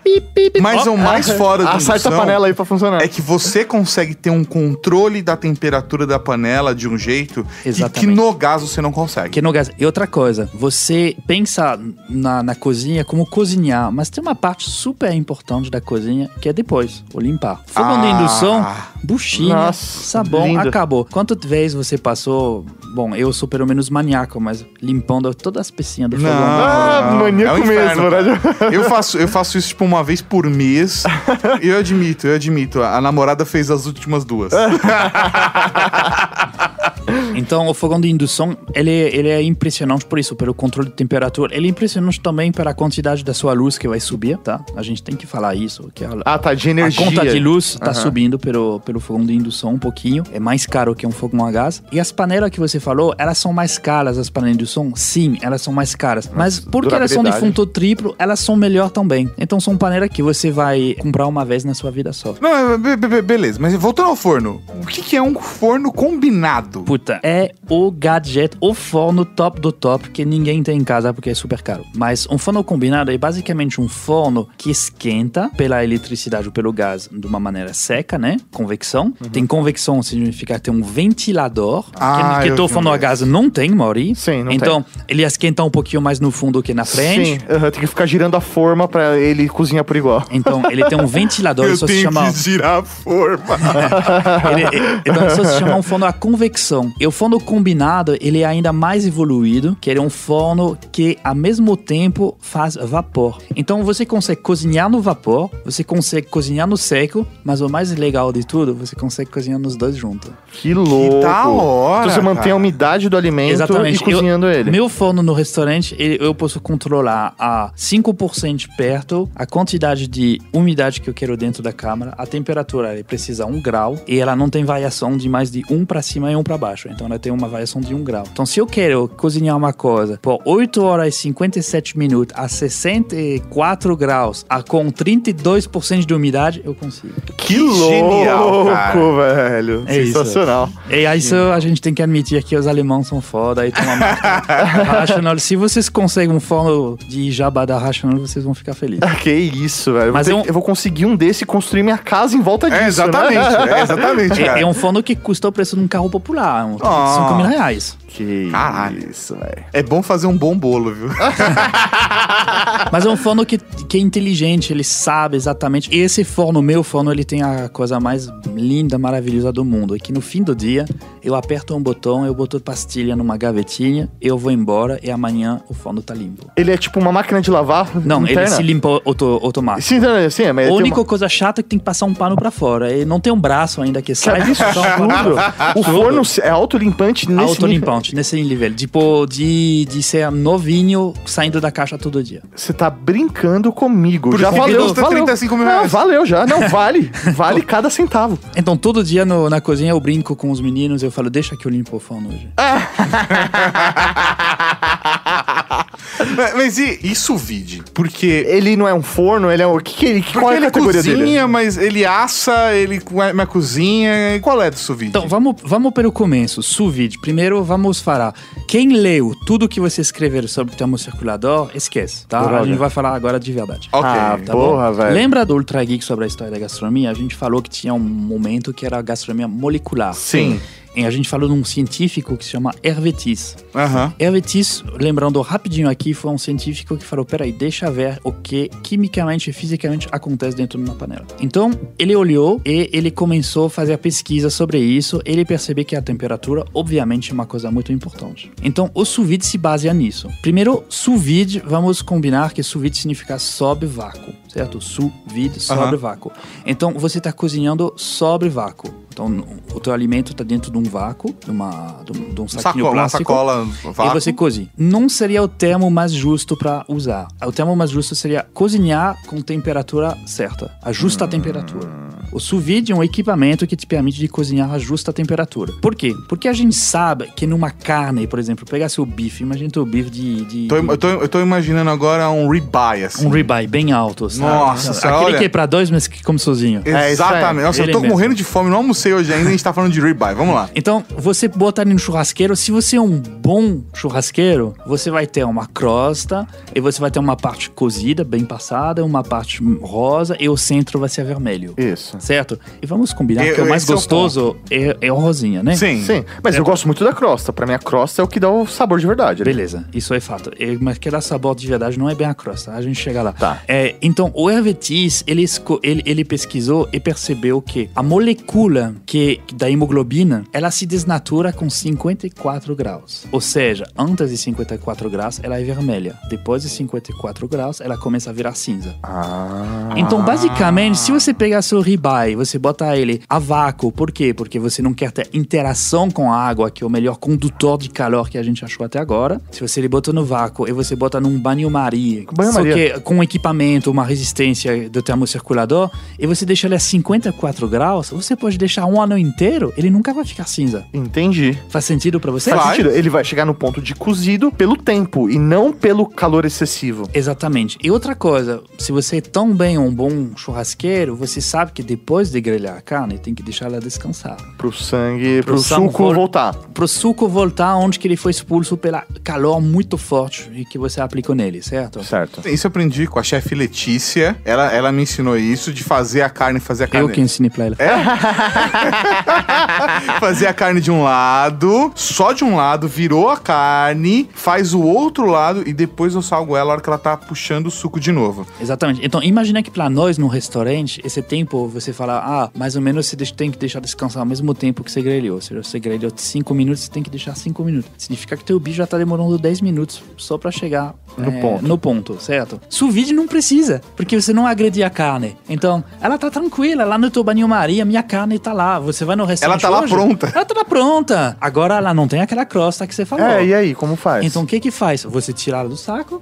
Mas oh, o mais fora do indução... Acerta a panela aí pra funcionar. É que você consegue ter um controle da temperatura da panela de um jeito que, que no gás você não consegue. Que no gás. E outra coisa, você pensa na, na cozinha como cozinhar, mas tem uma parte super importante da cozinha que é depois, o limpar. Fogão ah, de indução, buchinha, nossa, sabão, lindo. Acabou. Quantas vezes você passou... Bom, eu sou pelo menos maníaco, mas limpando todas as pecinhas do não, ah, maníaco é um mesmo, né? Eu faço, eu faço isso, tipo, uma vez por mês. E eu admito, eu admito. A namorada fez as últimas duas. Então, o fogão de indução, ele, ele é impressionante por isso, pelo controle de temperatura. Ele é impressionante também pela quantidade da sua luz que vai subir, tá? A gente tem que falar isso. Que a, ah, tá, de energia. A conta de luz tá uhum. subindo pelo, pelo fogão de indução um pouquinho. É mais caro que um fogão a gás. E as panelas que você falou, elas são mais caras, as panelas de indução? Sim, elas são mais caras. Mas porque elas são de fundo triplo, elas são melhor também. Então, são panelas que você vai comprar uma vez na sua vida só. Não, be- be- beleza. Mas voltando ao forno, o que, que é um forno combinado? Puta, é o gadget, o forno top do top que ninguém tem em casa porque é super caro. Mas um forno combinado é basicamente um forno que esquenta pela eletricidade ou pelo gás de uma maneira seca, né? Convecção. Uhum. Tem convecção, significa ter um ventilador, ah, que, que o forno a gás não tem, Mauri. Sim, não então, tem. Então, ele esquenta um pouquinho mais no fundo que na frente. Sim, uhum, tem que ficar girando a forma pra ele cozinhar por igual. Então, ele tem um ventilador, eu isso se chama... Eu tenho que girar a forma. ele, Então isso se chama um forno a convecção. E o forno combinado, ele é ainda mais evoluído, que ele é um forno que, ao mesmo tempo, faz vapor. Então você consegue cozinhar no vapor, você consegue cozinhar no seco, mas o mais legal de tudo, você consegue cozinhar nos dois juntos. Que louco! Que da hora, então você mantém cara. a umidade do alimento. Exatamente. E cozinhando eu, ele. Meu forno no restaurante, ele, eu posso controlar a cinco por cento perto, a quantidade de umidade que eu quero dentro da câmara, a temperatura, ele precisa um grau, e ela não tem variação de mais de um para cima e um para baixo. Então ela tem uma variação de um grau. Então se eu quero cozinhar uma coisa por oito horas e cinquenta e sete minutos a sessenta e quatro graus, a, com trinta e dois por cento de umidade, eu consigo. Que, que louco, cara. velho. É sensacional. Isso. E aí isso a gente tem que admitir que os alemães são foda, e tem uma marca Rational. Se vocês conseguem um forno de jabá da Rational, vocês vão ficar felizes. Ah, que isso, velho. Mas eu, ter, um... eu vou conseguir um desse e construir minha casa em volta disso. É exatamente, né? é exatamente, cara. É, é um forno que custa o preço de um carro popular, um, oh, cinco mil reais. Que Caralho. isso, velho. É bom fazer um bom bolo, viu? Mas é um forno que, que é inteligente, ele sabe exatamente. Esse forno, meu forno, ele tem a coisa mais linda, maravilhosa do mundo. É que no fim do dia, eu aperto um botão, eu boto pastilha numa gavetinha, eu vou embora e amanhã o forno tá limpo. Ele é tipo uma máquina de lavar? Não, interna. Ele se limpa auto, automático. Sim, sim, é, mas a única uma... coisa chata é que tem que passar um pano pra fora. Ele não tem um braço ainda que sai. Que é isso, um o forno é autolimpante nesse Autolimpante, nível. nesse nível. Tipo, de, de ser novinho saindo da caixa todo dia. Você tá brincando comigo. Por já valeu, valeu. trinta e cinco mil reais. Não, valeu já. Não, vale. Vale cada centavo. Então, todo dia no, na cozinha eu brinco com os meninos e eu falo, deixa que eu limpo o forno hoje. mas, mas e isso vide? Porque... Ele não é um forno, ele é um... Que, que, qual é a categoria dele? Porque ele cozinha, mas ele assa, ele mas cozinha... Qual é do sous vide? Então, vamos, vamos pelo começo. Sous vide. Primeiro, vamos falar. Quem leu tudo que você escrever sobre o termocirculador, esquece, tá? Droga. A gente vai falar agora de verdade. Ok. Ah, tá porra, velho. Lembra do Ultrageek sobre a história da gastronomia? A gente falou que tinha um momento que era a gastronomia molecular. Sim. E a gente falou de um científico que se chama Hervé This. Uhum. Hervé This, lembrando rapidinho aqui, foi um científico que falou, peraí, deixa ver o que quimicamente e fisicamente acontece dentro de uma panela. Então, ele olhou e ele começou a fazer a pesquisa sobre isso. Ele percebeu que a temperatura, obviamente, é uma coisa muito importante. Então, o sous vide se baseia nisso. Primeiro, sous vide, vamos combinar que sous vide significa sob vácuo, certo? Sous vide, sob uhum. vácuo. Então, você está cozinhando sob vácuo. Então, o teu alimento está dentro de um vácuo, de, uma, de, um, de um saquinho Sacola, plástico. Uma sacola, vácuo. E você cozinha. Não seria o termo mais justo para usar. O termo mais justo seria cozinhar com temperatura certa. A justa hum. temperatura. O sous vide é um equipamento que te permite de cozinhar a justa temperatura. Por quê? Porque a gente sabe que numa carne, por exemplo, pegar seu bife, imagina o bife de... de tô, eu, tô, eu tô imaginando agora um ribeye, assim. Um ribeye bem alto, sabe? Nossa, então, aquele olha... que é pra dois, mas que come sozinho. É, exatamente. Nossa, eu tô mesmo. morrendo de fome, não almocei hoje ainda, a gente tá falando de ribeye, vamos lá. Então, você bota ali no churrasqueiro, se você é um bom churrasqueiro, você vai ter uma crosta, e você vai ter uma parte cozida, bem passada, uma parte rosa, e o centro vai ser vermelho. Isso. Certo? E vamos combinar, eu, que o mais gostoso é, é o rosinha, né? Sim. Sim. Mas é, eu gosto muito da crosta, pra mim a crosta é o que dá o sabor de verdade. Né? Beleza, isso é fato. É, mas que dá sabor de verdade não é bem a crosta, a gente chega lá. Tá. É, então, o Hervé This, ele, ele, ele pesquisou e percebeu que a molécula que da hemoglobina, ela se desnatura com cinquenta e quatro graus. Ou seja, antes de cinquenta e quatro graus, ela é vermelha. Depois de cinquenta e quatro graus, ela começa a virar cinza. Ah. Então, basicamente, se você pegar seu ribeye, você botar ele a vácuo. Por quê? Porque você não quer ter interação com a água, que é o melhor condutor de calor que a gente achou até agora. Se você ele bota no vácuo e você bota num banho-maria, só que com equipamento, uma resistência do termocirculador, e você deixa ele a cinquenta e quatro graus, você pode deixar um ano inteiro, ele nunca vai ficar cinza. Entendi. Faz sentido pra você? Faz vai. sentido. Ele vai chegar no ponto de cozido pelo tempo e não pelo calor excessivo. Exatamente. E outra coisa, se você é tão bem um bom churrasqueiro, você sabe que depois de grelhar a carne, tem que deixar ela descansar. Pro sangue, pro, pro suco vol- voltar. Pro suco voltar onde que ele foi expulso pelo calor muito forte e que você aplicou nele, certo? Certo. Isso eu aprendi com a chefe Letícia. Ela, ela me ensinou isso de fazer a carne, fazer a carne. Eu que ensinei pra ela. É? Fazer a carne de um lado, só de um lado, virou a carne, faz o outro lado e depois eu salgo ela a hora que ela tá puxando o suco de novo. Exatamente. Então, imagina que pra nós, num restaurante, esse tempo você fala, ah, mais ou menos você tem que deixar descansar ao mesmo tempo que você grelhou. Ou seja, você grelhou cinco minutos, você tem que deixar cinco minutos. Significa que teu bicho já tá demorando dez minutos só pra chegar no, é, ponto. no ponto, certo? Sous vide não precisa, porque você não agrediu a carne. Então, ela tá tranquila, lá no teu banho-maria, minha carne tá lá. Você vai no restaurante. Ela tá hoje, lá pronta. Ela tá lá pronta. Agora ela não tem aquela crosta que você falou. É, e aí, como faz? Então, o que que faz? Você tira ela do saco,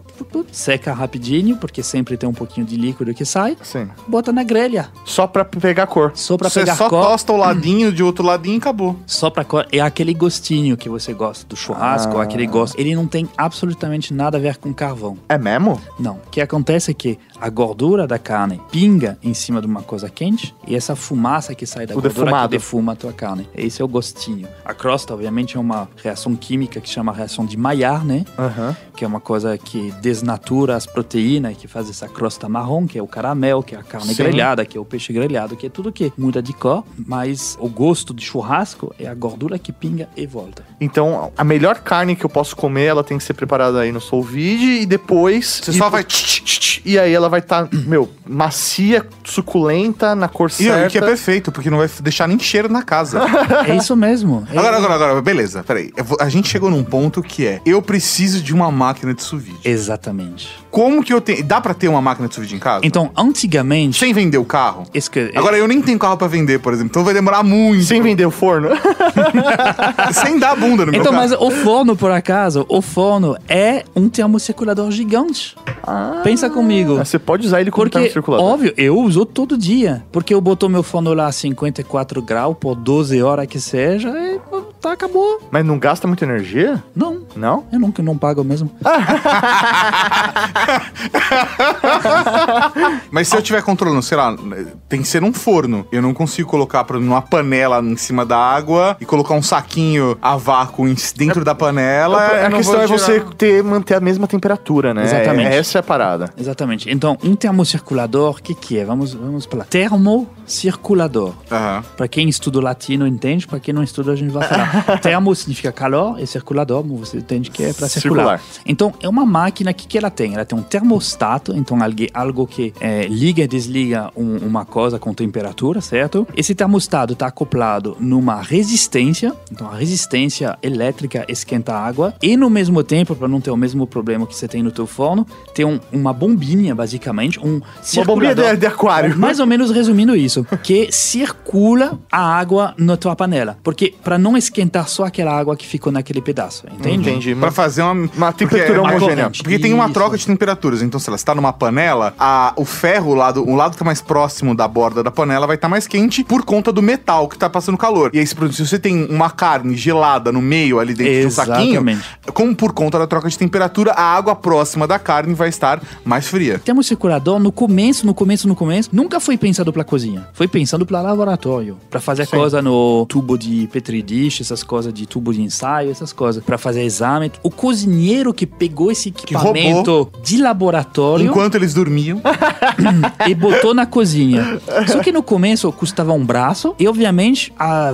seca rapidinho, porque sempre tem um pouquinho de líquido que sai. Sim. Bota na grelha. Só pra pegar cor. Só pra você pegar só cor. Você só tosta o ladinho de outro ladinho e acabou. Só pra cor. É aquele gostinho que você gosta do churrasco, ah. aquele gosto. Ele não tem absolutamente nada a ver com carvão. É mesmo? Não. O que acontece é que a gordura da carne pinga em cima de uma coisa quente e essa fumaça que sai da o gordura defumado. que defuma a tua carne. Esse é o gostinho. A crosta, obviamente, é uma reação química que chama reação de Maillard, né? Uhum. Que é uma coisa que desnatura as proteínas, que faz essa crosta marrom, que é o caramel, que é a carne Sim. grelhada, que é o peixe grelhado, que é tudo que muda de cor, mas o gosto de churrasco é a gordura que pinga e volta. Então, a melhor carne que eu posso comer, ela tem que ser preparada aí no sous vide e depois... Você e só vai... E aí ela vai estar, tá, meu, macia, suculenta, na cor certa. E que é perfeito, porque não vai deixar nem cheiro na casa. É isso mesmo. É... Agora, agora, agora, beleza, peraí. A gente chegou num ponto que é, eu preciso de uma máquina de sous vide. Exatamente. Como que eu tenho... Dá pra ter uma máquina de sous vide em casa? Então, antigamente... Sem vender o carro? Esse que... Agora, eu nem tenho carro pra vender, por exemplo, então vai demorar muito. Sem vender o forno? Sem dar a bunda no meu então, carro. Então, mas o forno, por acaso, o forno é um termocirculador gigante. Ah. Pensa comigo. Você pode usar ele como porque, termocirculador. Óbvio, eu uso todo dia. Porque eu boto meu forno lá a cinquenta e quatro graus por doze horas que seja e... Tá, acabou. Mas não gasta muita energia? Não. Não? Eu nunca não pago mesmo. Mas se eu tiver controlando, sei lá, tem que ser um forno. Eu não consigo colocar numa panela em cima da água e colocar um saquinho a vácuo dentro é, da panela. A, a questão é você ter, manter a mesma temperatura, né? Exatamente. É, essa é a parada. Exatamente. Então, um termocirculador, o que que é? Vamos, vamos pra lá. Termocirculador. Uhum. Pra quem estuda latino, entende. Pra quem não estuda, a gente vai falar. Termo significa calor e circulador, você entende que é para circular. circular. Então, é uma máquina que, que ela tem? Ela tem um termostato, então algo que é, liga e desliga um, uma coisa com temperatura, certo? Esse termostato está acoplado numa resistência, então a resistência elétrica esquenta a água e no mesmo tempo, para não ter o mesmo problema que você tem no teu forno, tem um, uma bombinha, basicamente, um circulador. Uma bombinha de, de aquário. Mais ou menos resumindo isso, que circula a água na tua panela, porque para não esquentar esquentar só aquela água que ficou naquele pedaço, entende? Entendi. Pra fazer uma, uma temperatura homogênea. Porque tem uma troca de temperaturas. Então, se ela está numa panela, a, o ferro, o lado, o lado que está mais próximo da borda da panela vai estar tá mais quente por conta do metal que está passando calor. E aí, se você tem uma carne gelada no meio ali dentro Exatamente. de um saquinho, como por conta da troca de temperatura, a água próxima da carne vai estar mais fria. Temos circulador no começo, no começo, no começo. Nunca foi pensado pra cozinha. Foi pensado pra laboratório. Pra fazer Sim. coisa no tubo de Petri dish, essas coisas de tubo de ensaio, essas coisas, pra fazer exame. O cozinheiro que pegou esse equipamento de laboratório... Enquanto eles dormiam. E botou na cozinha. Só que no começo custava um braço e, obviamente, a,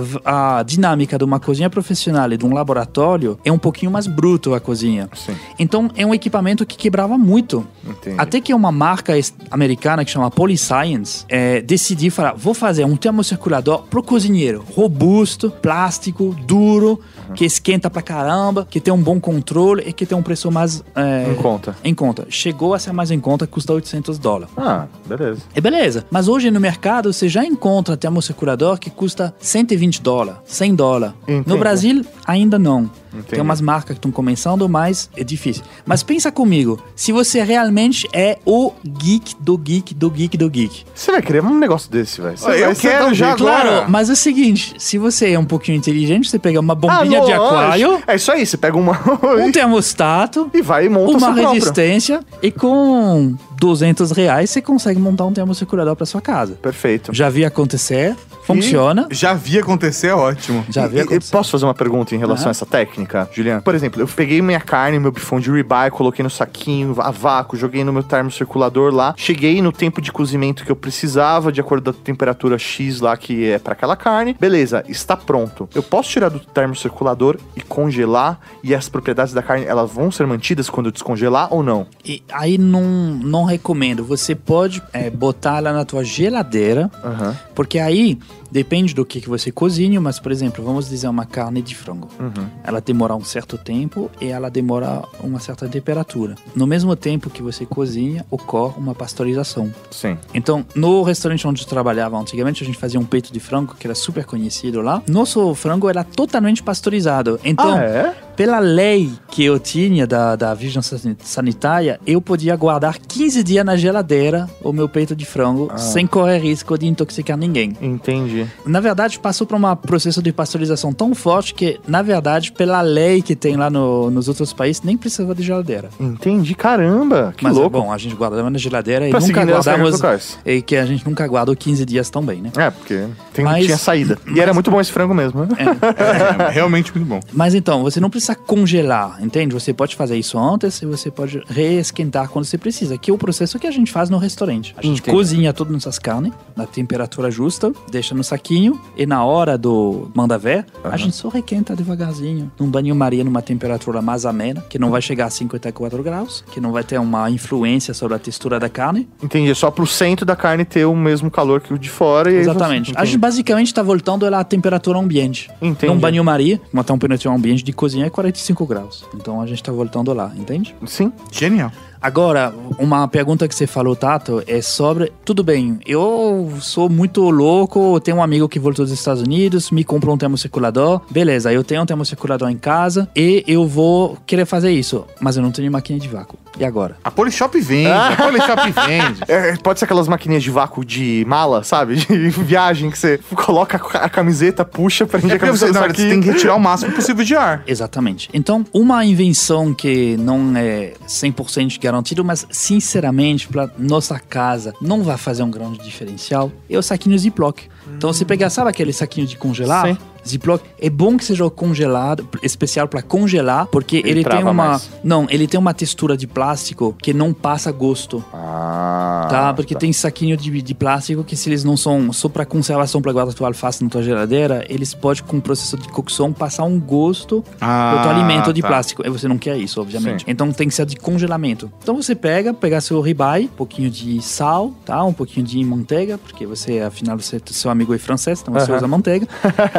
a dinâmica de uma cozinha profissional e de um laboratório é um pouquinho mais bruto a cozinha. Sim. Então, é um equipamento que quebrava muito. Entendi. Até que uma marca americana que chama Polyscience é, decidiu falar, vou fazer um termocirculador pro cozinheiro. Robusto, plástico, duro, uhum. que esquenta pra caramba, que tem um bom controle e que tem um preço mais... É, em conta. Em conta. Chegou a ser mais em conta, custa oitocentos dólares. Ah, beleza. É beleza. Mas hoje no mercado, você já encontra termocirculador que custa cento e vinte dólares, cem dólares. Entendi. No Brasil, ainda não. Entendi. Tem umas marcas que estão começando, mas é difícil. Mas pensa comigo, se você realmente é o geek do geek do geek do geek. Você vai querer um negócio desse, velho. Eu, eu quero já agora. Claro, mas é o seguinte, se você é um pouquinho inteligente, você pega uma bombinha ah, não, de aquário. É isso aí, você pega uma... um termostato. E vai e monta uma resistência. Própria. E com... duzentos reais, você consegue montar um termocirculador pra sua casa. Perfeito. Já vi acontecer, funciona. E já vi acontecer, é ótimo. Já vi acontecer. E, posso fazer uma pergunta em relação uhum. a essa técnica, Juliano? Por exemplo, eu peguei minha carne, meu bifão de ribeye, coloquei no saquinho, a vácuo, joguei no meu termocirculador lá, cheguei no tempo de cozimento que eu precisava, de acordo com a temperatura X lá, que é pra aquela carne. Beleza, está pronto. Eu posso tirar do termocirculador e congelar, e as propriedades da carne, elas vão ser mantidas quando descongelar ou não? E aí não, não recomendo. Você pode é, botar ela na tua geladeira, uhum. porque aí depende do que, que você cozinha, mas, por exemplo, vamos dizer uma carne de frango. Uhum. Ela demora um certo tempo e ela demora uma certa temperatura. No mesmo tempo que você cozinha, ocorre uma pasteurização. Sim. Então, no restaurante onde eu trabalhava antigamente, a gente fazia um peito de frango, que era super conhecido lá. Nosso frango era totalmente pasteurizado. Então, ah, é? Pela lei que eu tinha da, da vigilância sanitária, eu podia guardar quinze dias na geladeira o meu peito de frango, ah. sem correr risco de intoxicar ninguém. Entendi. Na verdade, passou por um processo de pasteurização tão forte que, na verdade, pela lei que tem lá no, nos outros países, nem precisava de geladeira. Entendi, caramba, que Mas, louco. Mas, bom, a gente guardava na geladeira pra e nunca guardamos... E que a gente nunca guardou quinze dias também, né? É, porque tem, mas, tinha saída. E mas, era muito bom esse frango mesmo, né? É, é, é realmente muito bom. Mas então, você não precisa congelar, entende? Você pode fazer isso antes e você pode reesquentar quando você precisa, que é o processo que a gente faz no restaurante. A gente Entendi. cozinha todas nossas carnes na temperatura justa, deixa no saquinho e na hora do manda-ver, uhum. a gente só requenta devagarzinho, num banho-maria, numa temperatura mais amena, que não vai chegar a cinquenta e quatro graus, que não vai ter uma influência sobre a textura da carne. Entendi, só pro centro da carne ter o mesmo calor que o de fora. E Exatamente. Você... A gente basicamente tá voltando ela à temperatura ambiente. Entendi. Num banho-maria, uma temperatura ambiente de cozinha é quarenta e cinco graus. Então a gente tá voltando lá, entende? Sim. Genial. Agora, uma pergunta que você falou, Tato, é sobre... Tudo bem, eu sou muito louco, tenho um amigo que voltou dos Estados Unidos, me comprou um termocirculador. Beleza, eu tenho um termocirculador em casa e eu vou querer fazer isso, mas eu não tenho máquina de vácuo. E agora? A Polishop vende, ah. a Polishop vende. É, pode ser aquelas maquininhas de vácuo de mala, sabe? De viagem, que você coloca a camiseta, puxa, prende é a camiseta. Você, não, você tem que retirar o máximo possível de ar. Exatamente. Então, uma invenção que não é cem por cento de garantido, mas sinceramente, para nossa casa, não vai fazer um grande diferencial, é o saquinho Ziploc. Hum. Então você pega, sabe aquele saquinho de congelar? Sim. Ziploc é bom que seja congelado, especial para congelar, porque ele, ele tem uma mais. não, ele tem uma textura de plástico que não passa gosto. Ah, tá, porque tá. tem saquinho de, de plástico que, se eles não são só para conservação, para guardar tua alface na tua geladeira, eles podem, com o processo de cocção, passar um gosto ah, pro teu alimento de tá. plástico. E você não quer isso, obviamente. Sim. Então tem que ser de congelamento. Então você pega, pega seu ribeye, um pouquinho de sal, tá, um pouquinho de manteiga, porque você, afinal, você, seu amigo é francês, então você uhum. usa manteiga.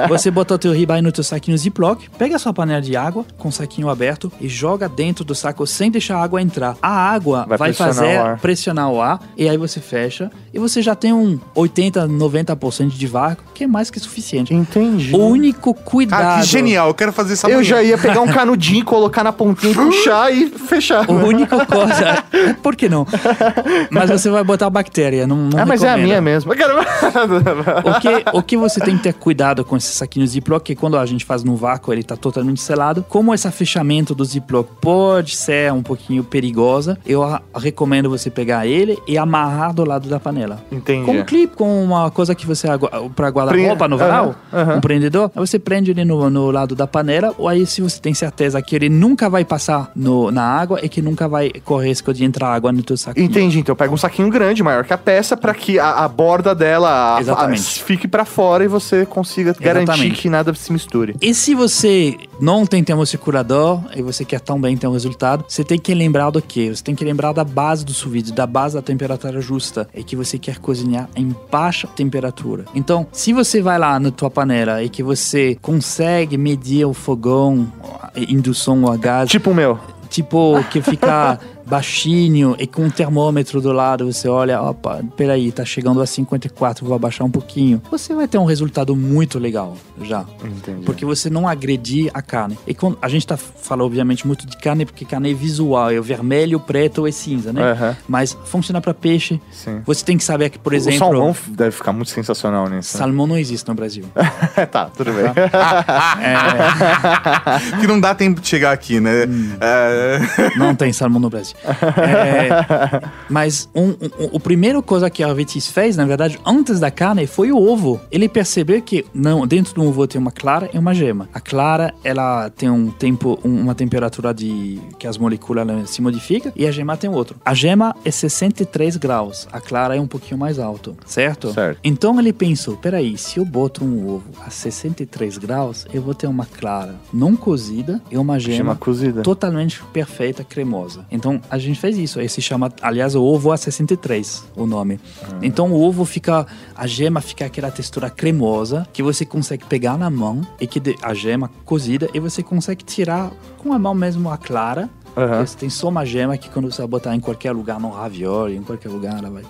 Você bota o teu ribeye no teu saquinho Ziploc, pega a sua panela de água com o saquinho aberto e joga dentro do saco sem deixar a água entrar. A água vai, vai pressionar fazer o pressionar o ar, e aí você fecha e você já tem um oitenta, noventa por cento de vácuo, que é mais que suficiente. Entendi. O único cuidado... Ah, que genial, eu quero fazer essa Eu manhã. já ia pegar um canudinho, colocar na pontinha, puxar e fechar. A única coisa... Por que não? Mas você vai botar bactéria, não, não Ah, mas recomendo. É a minha mesmo. O que, o que você tem que ter cuidado com esse saquinho Ziploc, que quando a gente faz no vácuo, ele tá totalmente selado. Como esse fechamento do Ziploc pode ser um pouquinho perigosa, eu recomendo você pegar ele e amarrar do lado da panela. Entendi. Com um clipe, com uma coisa que você para guardar Pre... roupa no varal, uhum. um prendedor, aí você prende ele no, no lado da panela, ou aí, se você tem certeza que ele nunca vai passar no, na água e que nunca vai correr risco de entrar água no teu saquinho. Entendi, então pega um saquinho grande, maior que a peça, para que a, a borda dela a, a, fique para fora e você consiga Exatamente. garantir que nada se misture. E se você não tem termocirculador e você quer também ter um resultado, você tem que lembrar do quê? Você tem que lembrar da base do sous-vide, da base da temperatura justa, e que você quer cozinhar em baixa temperatura. Então, se você vai lá na tua panela e que você consegue medir o fogão, indução a gás... Tipo o meu. Tipo, que fica... baixinho, e com um termômetro do lado, você olha, opa, peraí, tá chegando a cinquenta e quatro, vou abaixar um pouquinho. Você vai ter um resultado muito legal já. Entendi. Porque você não agredir a carne. E quando, a gente tá falando, obviamente, muito de carne, porque carne é visual, é o vermelho, preto e cinza, né? Uhum. Mas funciona pra peixe. Sim. Você tem que saber que, por exemplo... O salmão deve ficar muito sensacional nisso. Salmão não existe no Brasil. Tá, tudo bem. é... Que não dá tempo de chegar aqui, né? Hum. É... Não tem salmão no Brasil. É, mas um, um, o primeiro coisa que a Hervé This fez, na verdade, antes da carne, foi o ovo. Ele percebeu que não, dentro do ovo tem uma clara e uma gema. A clara, ela tem um tempo, uma temperatura de que as moléculas se modificam, e a gema tem outro. A gema é sessenta e três graus, a clara é um pouquinho mais alto, certo? Certo. Então ele pensou, peraí, se eu boto um ovo a sessenta e três graus, eu vou ter uma clara não cozida e uma gema, gema cozida, totalmente perfeita, cremosa. Então a gente fez isso, aí se chama, aliás, o ovo a sessenta e três, o nome. Hum. Então o ovo fica, a gema fica aquela textura cremosa que você consegue pegar na mão, e que de, a gema cozida, e você consegue tirar com a mão mesmo a clara. Uhum. Você tem só uma gema que quando você botar em qualquer lugar, no ravioli, em qualquer lugar, ela vai...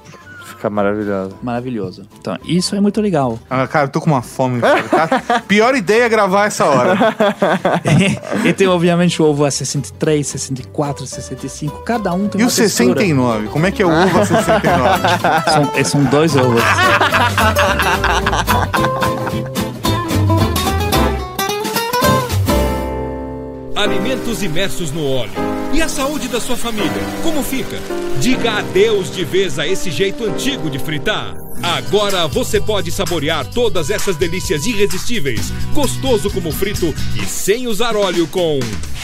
Fica maravilhosa. Maravilhoso. Então, isso é muito legal. Ah, cara, eu tô com uma fome. Cara. Pior ideia é gravar essa hora. e, e tem, obviamente, o ovo a sessenta e três, sessenta e quatro, sessenta e cinco. Cada um tem e uma textura. E o sessenta e nove? Como é que é o ovo a sessenta e nove? são, são dois ovos. Alimentos imersos no óleo. E a saúde da sua família, como fica? Diga adeus de vez a esse jeito antigo de fritar. Agora você pode saborear todas essas delícias irresistíveis, gostoso como frito e sem usar óleo com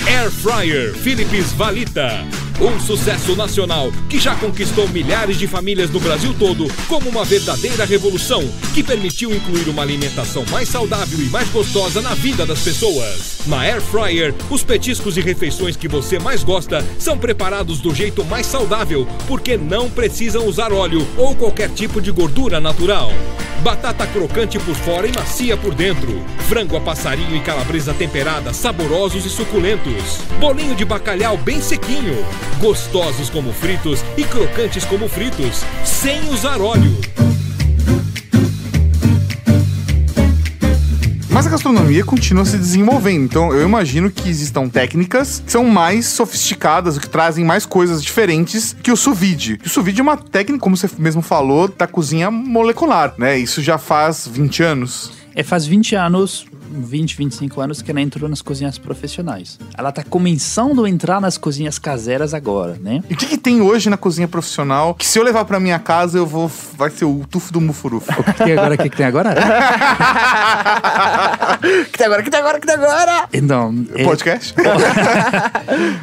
Air Fryer Philips Valita. Um sucesso nacional que já conquistou milhares de famílias no Brasil todo como uma verdadeira revolução que permitiu incluir uma alimentação mais saudável e mais gostosa na vida das pessoas. Na Air Fryer, os petiscos e refeições que você mais gosta são preparados do jeito mais saudável, porque não precisam usar óleo ou qualquer tipo de gordura natural. Batata crocante por fora e macia por dentro. Frango a passarinho e calabresa temperada saborosos e suculentos. Bolinho de bacalhau bem sequinho. Gostosos como fritos e crocantes como fritos, sem usar óleo. Mas a gastronomia continua se desenvolvendo, então eu imagino que existam técnicas que são mais sofisticadas, que trazem mais coisas diferentes que o sous vide. O sous vide é uma técnica, como você mesmo falou, da cozinha molecular, né? Isso já faz vinte anos. É, faz vinte anos... vinte, vinte e cinco anos que ela entrou nas cozinhas profissionais. Ela tá começando a entrar nas cozinhas caseiras agora, né? E o que, que tem hoje na cozinha profissional que se eu levar pra minha casa eu vou... vai ser o tufo do mufurufo. O que tem agora? O que, que tem agora? O que tem agora? O que tem agora? O que tem agora? Então... É... Podcast?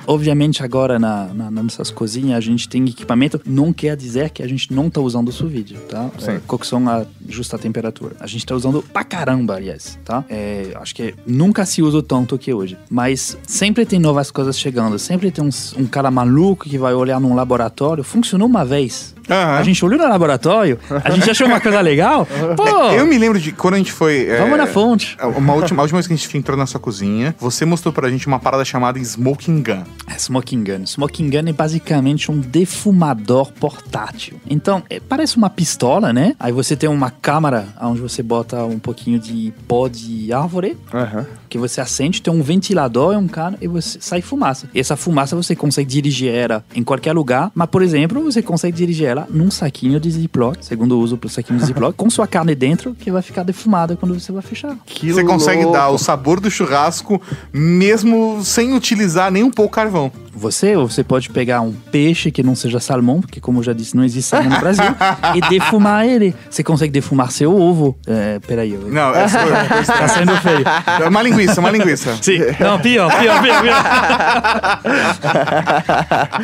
Obviamente agora na, na, nas nossas cozinhas a gente tem equipamento. Não quer dizer que a gente não tá usando o sous vide, tá? É, cocção a justa temperatura. A gente tá usando pra caramba, aliás, tá? É... Acho que nunca se usa tanto que hoje. Mas sempre tem novas coisas chegando. Sempre tem uns, um cara maluco que vai olhar num laboratório. Funcionou uma vez. Uhum. A gente olhou no laboratório, a gente achou uma coisa legal. Pô, eu me lembro de quando a gente foi... Vamos é, na fonte. Uma última, a última vez que a gente entrou na sua cozinha, você mostrou pra gente uma parada chamada Smoking Gun. É, Smoking Gun. Smoking Gun é basicamente um defumador portátil. Então, é, parece uma pistola, né? Aí você tem uma câmara onde você bota um pouquinho de pó de árvore, uhum, que você acende, tem um ventilador e um cano, e você sai fumaça. E essa fumaça você consegue dirigir ela em qualquer lugar, mas, por exemplo, você consegue dirigir ela num saquinho de Ziploc, segundo uso pro saquinho de Ziploc, com sua carne dentro, que vai ficar defumada quando você vai fechar. Que você louco. Consegue dar o sabor do churrasco mesmo sem utilizar nem um pouco carvão. Você, ou você pode pegar um peixe que não seja salmão, porque como eu já disse, não existe salmão no Brasil, e defumar ele. Você consegue defumar seu ovo. É, peraí. Eu... Não, é só... Tá saindo feio. É uma linguiça, uma linguiça. Sim. Não, pior, pior, pior, pior.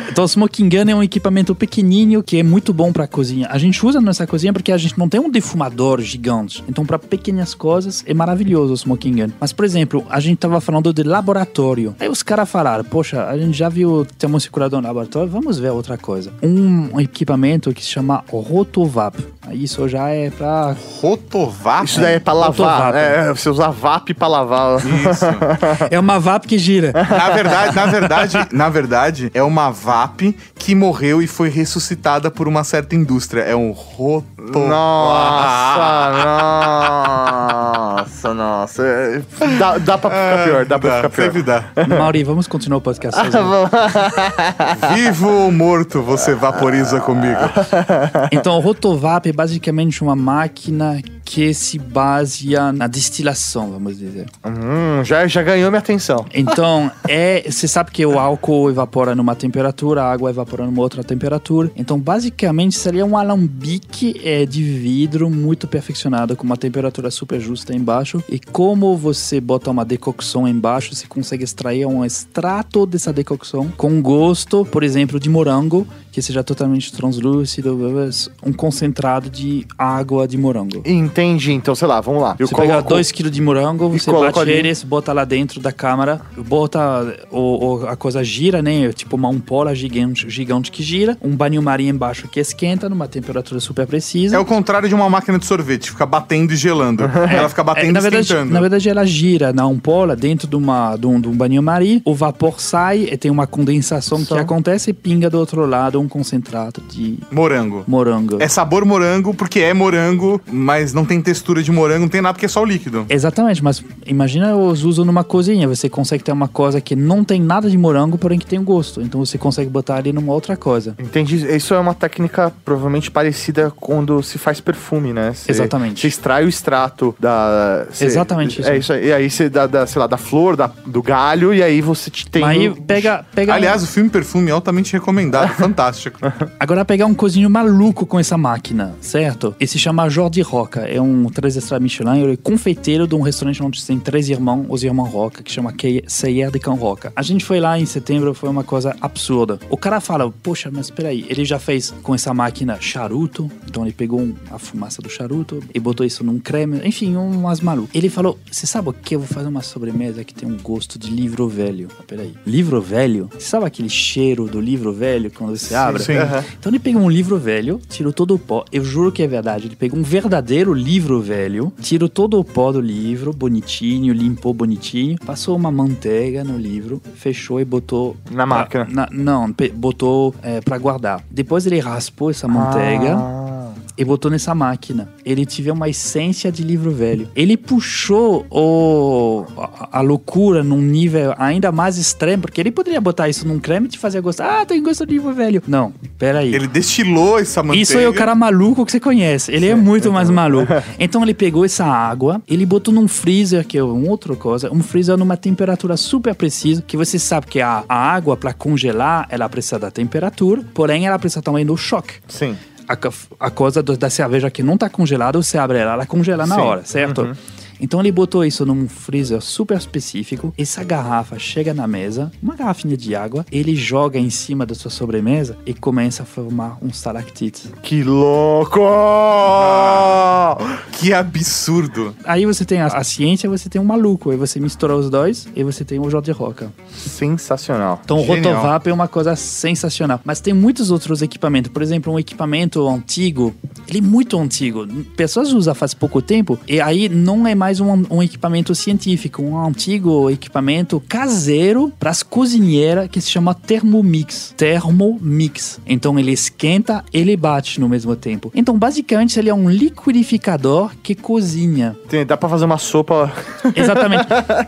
Então, o Smoking Gun é um equipamento pequenininho que é muito bom pra cozinha. A gente usa na nossa cozinha porque a gente não tem um defumador gigante. Então, pra pequenas coisas, é maravilhoso o Smoking Gun. Mas, por exemplo, a gente tava falando de laboratório. Aí os caras falaram, poxa, a gente já viu o termocirculador no laboratório, vamos ver outra coisa. Um equipamento que se chama Rotovap. Isso já é pra... Rotovap? Isso daí é pra lavar. É, você usa VAP pra lavar. Isso. É uma VAP que gira. Na verdade, na verdade, na verdade, é uma VAP que morreu e foi ressuscitada por uma certa indústria. É um rotovap. Nossa, nossa, nossa. Dá, dá pra ficar pior, dá, dá pra ficar pior. Sempre dá. Mauri, vamos continuar o podcast sozinho. Vivo ou morto, você vaporiza comigo. Então, o Rotovap é basicamente uma máquina que se baseia na destilação, vamos dizer. Hum, já, já ganhou minha atenção. Então, é, você sabe que o álcool evapora numa temperatura, a água evapora numa outra temperatura. Então, basicamente, seria um alambique é, de vidro muito perfeccionado, com uma temperatura super justa embaixo. E como você bota uma decocção embaixo, você consegue extrair um extrato dessa decocção com gosto, por exemplo, de morango, que seja totalmente translúcido, um concentrado de água de morango. Entendi. Então, sei lá, vamos lá. Eu você coloco... pega dois quilos de morango, você bate ali... eles, bota lá dentro da câmara, bota o, o, a coisa gira, né? Tipo uma ampola gigante, gigante que gira, um banho-maria embaixo que esquenta numa temperatura super precisa. É o contrário de uma máquina de sorvete, fica batendo e gelando. É, ela fica batendo é, na e verdade, esquentando. Na verdade, ela gira na ampola dentro de, uma, de, um, de um banho-maria, o vapor sai e tem uma condensação Só. que acontece e pinga do outro lado um concentrado de... Morango. Morango. É sabor morango, porque é morango, mas não tem textura de morango, não tem nada, porque é só o líquido. Exatamente, mas imagina os uso numa cozinha, você consegue ter uma coisa que não tem nada de morango, porém que tem um gosto. Então você consegue botar ali numa outra coisa. Entendi. Isso é uma técnica provavelmente parecida quando se faz perfume, né? Cê, Exatamente. Você extrai o extrato da... Cê, Exatamente. É isso aí. E aí você dá, da, sei lá, da flor, da, do galho, e aí você te tem... Aí um... pega, pega... Aliás, um... o filme Perfume é altamente recomendado, fantástico. Agora pegar um cozinho maluco com essa máquina, certo? Ele se chama Jordi Roca, é um três estrelas Michelin, ele é confeiteiro de um restaurante onde tem três irmãos, os irmãos Roca, que chama Ceyer de Can Roca. A gente foi lá em setembro, foi uma coisa absurda. O cara fala, poxa, mas peraí, ele já fez com essa máquina charuto, então ele pegou a fumaça do charuto e botou isso num creme, enfim, umas malucas. Ele falou, você sabe o que? Eu vou fazer uma sobremesa que tem um gosto de livro velho. Ah, peraí, livro velho? Você sabe aquele cheiro do livro velho quando você abre? Sim, sim. Uhum. Então ele pegou um livro velho, tirou todo o pó, eu juro que é verdade, ele pegou um verdadeiro livro velho, tirou todo o pó do livro, bonitinho, limpou bonitinho, passou uma manteiga no livro, fechou e botou... Na máquina? Na, não, botou é, pra guardar. Depois ele raspou essa manteiga... Ah. E botou nessa máquina. Ele tiver uma essência de livro velho. Ele puxou o, a, a loucura num nível ainda mais extremo, porque ele poderia botar isso num creme e te fazer gostar. Ah, tem gosto de livro velho. Não, peraí. Ele destilou essa manteiga. Isso é o cara maluco que você conhece. Ele é muito mais maluco. Então ele pegou essa água, ele botou num freezer, que é uma outra coisa, um freezer numa temperatura super precisa, que você sabe que a, a água, para congelar, ela precisa da temperatura, porém ela precisa também do choque. Sim. A, a coisa do, da cerveja que não tá congelada, você abre ela, ela congela na Sim. hora, certo? Uhum. Então ele botou isso num freezer super específico, essa garrafa chega na mesa, uma garrafinha de água, ele joga em cima da sua sobremesa e começa a formar um stalactite. Que louco! Ah, que absurdo! Aí você tem a, a ciência, você tem um maluco, aí você mistura os dois e você tem o Jordi Roca. Sensacional. Então o Rotovap é uma coisa sensacional. Mas tem muitos outros equipamentos, por exemplo, um equipamento antigo, ele é muito antigo, pessoas usam faz pouco tempo e aí não é mais Um, um equipamento científico, um antigo equipamento caseiro para as cozinheiras que se chama Thermomix. Thermomix. Então ele esquenta, ele bate no mesmo tempo. Então basicamente ele é um liquidificador que cozinha. Tem, dá para fazer uma sopa. Exatamente.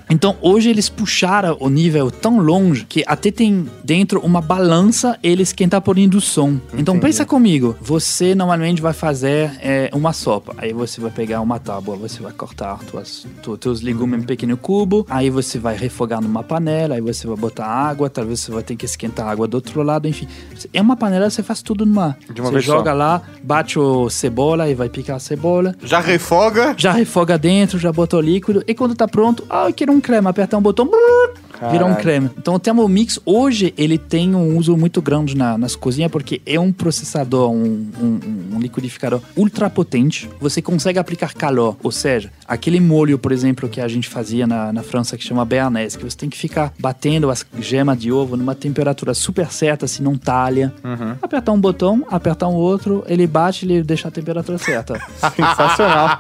Então hoje eles puxaram o nível tão longe que até tem dentro uma balança, ele esquenta por indução. Então Entendi. pensa comigo, você normalmente vai fazer é, uma sopa, aí você vai pegar uma tábua, você vai cortar Tuas, tu, teus legumes em pequeno cubo, aí você vai refogar numa panela, aí você vai botar água, talvez você vai ter que esquentar a água do outro lado, enfim. É uma panela, você faz tudo numa. De uma você vez joga só. lá, bate o cebola e vai picar a cebola. Já refoga? Já refoga dentro, já bota o líquido, e quando tá pronto, ah, eu quero um creme, aperta um botão, brrr, vira um creme. Então o Thermomix, hoje, ele tem um uso muito grande na, nas cozinhas, porque é um processador, um, um, um liquidificador ultra potente, você consegue aplicar calor, ou seja, aquele Aquele molho, por exemplo, que a gente fazia na, na França, que chama béarnaise, que você tem que ficar batendo as gemas de ovo numa temperatura super certa, se não talha. Uhum. Apertar um botão, apertar um outro, ele bate, ele deixa a temperatura certa. Sensacional.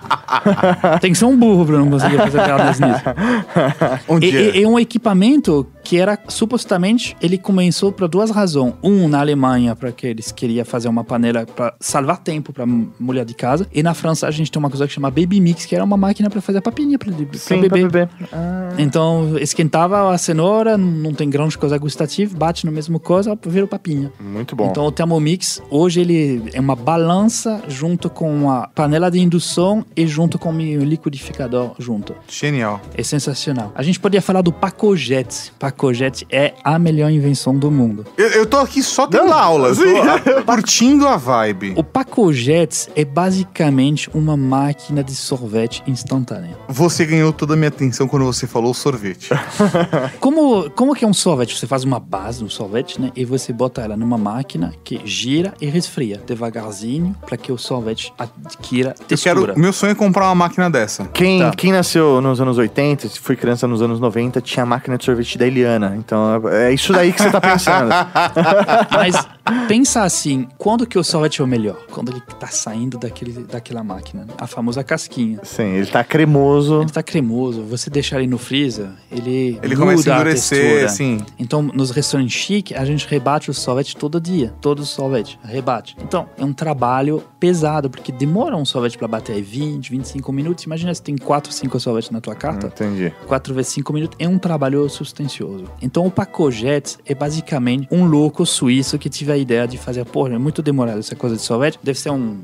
Tem que ser um burro pra não conseguir fazer aquela nisso. Um e, e, e um equipamento que era, supostamente, ele começou por duas razões. Um, na Alemanha, porque eles queriam fazer uma panela para salvar tempo para mulher de casa. E na França, a gente tem uma coisa que chama Baby Mix, que era uma máquina para fazer a papinha para bebê. bebê. Ah. Então, esquentava a cenoura, não tem grande coisa gustativa, bate no mesmo coisa, vira papinha. Muito bom. Então, o Thermomix, hoje, ele é uma balança junto com a panela de indução e junto com o liquidificador junto. Genial. É sensacional. A gente podia falar do Pacojet. Pacojet é a melhor invenção do mundo. Eu, eu tô aqui só tendo não, aulas, tô a, curtindo a vibe. O Pacojet é basicamente uma máquina de sorvete instantânea. Você ganhou toda a minha atenção quando você falou sorvete. Como, como que é um sorvete? Você faz uma base no sorvete, né? E você bota ela numa máquina que gira e resfria devagarzinho pra que o sorvete adquira textura. Eu quero, meu sonho é comprar uma máquina dessa. Quem, tá. quem nasceu nos anos oitenta, se foi criança nos anos noventa, tinha a máquina de sorvete da Eliana. Então é isso daí que você tá pensando. Mas pensa assim, quando que o sorvete é o melhor? Quando ele tá saindo daquele, daquela máquina, né? A famosa casquinha. Sim, ele tá cremoso. Ele tá cremoso. Você deixar ele no freezer, ele, ele muda começa a endurecer, assim. Então, nos restaurantes chiques, a gente rebate o sorvete todo dia. Todo o sorvete, rebate. Então, é um trabalho pesado, porque demora um sorvete pra bater aí vinte, vinte e cinco minutos. Imagina se tem quatro, cinco sorvetes na tua carta. Entendi. quatro vezes cinco minutos é um trabalho substancioso. Então, o Pacojet é basicamente um louco suíço que tive a ideia de fazer, pô, é muito demorado essa coisa de sorvete. Deve ser um,